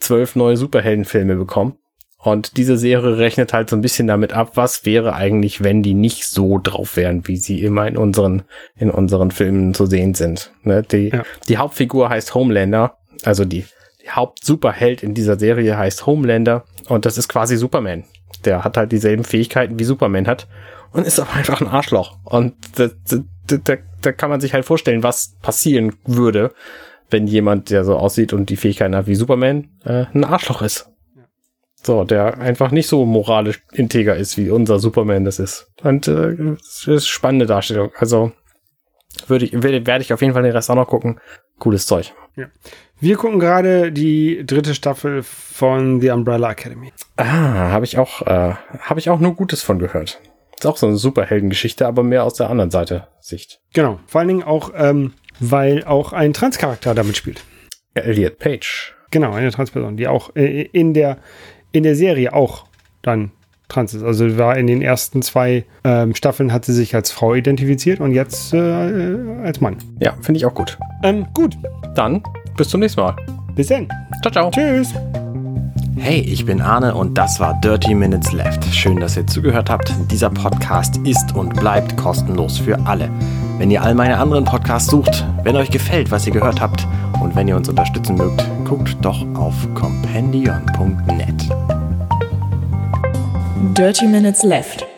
zwölf neue Superheldenfilme bekommen. Und diese Serie rechnet halt so ein bisschen damit ab, was wäre eigentlich, wenn die nicht so drauf wären, wie sie immer in unseren in unseren Filmen zu sehen sind. Ne? Die, ja. die Hauptfigur heißt Homelander, also die, die Hauptsuperheld in dieser Serie heißt Homelander und das ist quasi Superman. Der hat halt dieselben Fähigkeiten, wie Superman hat und ist aber einfach ein Arschloch. Und da, da, da, da kann man sich halt vorstellen, was passieren würde, wenn jemand, der so aussieht und die Fähigkeiten hat wie Superman, äh, ein Arschloch ist. So, der einfach nicht so moralisch integer ist, wie unser Superman das ist. Und äh, das ist spannende Darstellung. Also würde ich, werde, werde ich auf jeden Fall den Rest auch noch gucken. Cooles Zeug. Ja. Wir gucken gerade die dritte Staffel von The Umbrella Academy. Ah, habe ich auch, äh, habe ich auch nur Gutes von gehört. Ist auch so eine Superheldengeschichte, aber mehr aus der anderen Seite Sicht. Genau, vor allen Dingen auch, ähm, weil auch ein Transcharakter damit spielt. Elliot Page. Genau, eine Transperson, die auch äh, in der in der Serie auch dann trans ist. Also war in den ersten zwei ähm, Staffeln hat sie sich als Frau identifiziert und jetzt äh, als Mann. Ja, finde ich auch gut. Ähm, gut. Dann bis zum nächsten Mal. Bis dann. Ciao, ciao. Tschüss. Hey, ich bin Arne und das war Dirty Minutes Left. Schön, dass ihr zugehört habt. Dieser Podcast ist und bleibt kostenlos für alle. Wenn ihr all meine anderen Podcasts sucht, wenn euch gefällt, was ihr gehört habt und wenn ihr uns unterstützen mögt, guckt doch auf compendion punkt net. Dirty Minutes Left.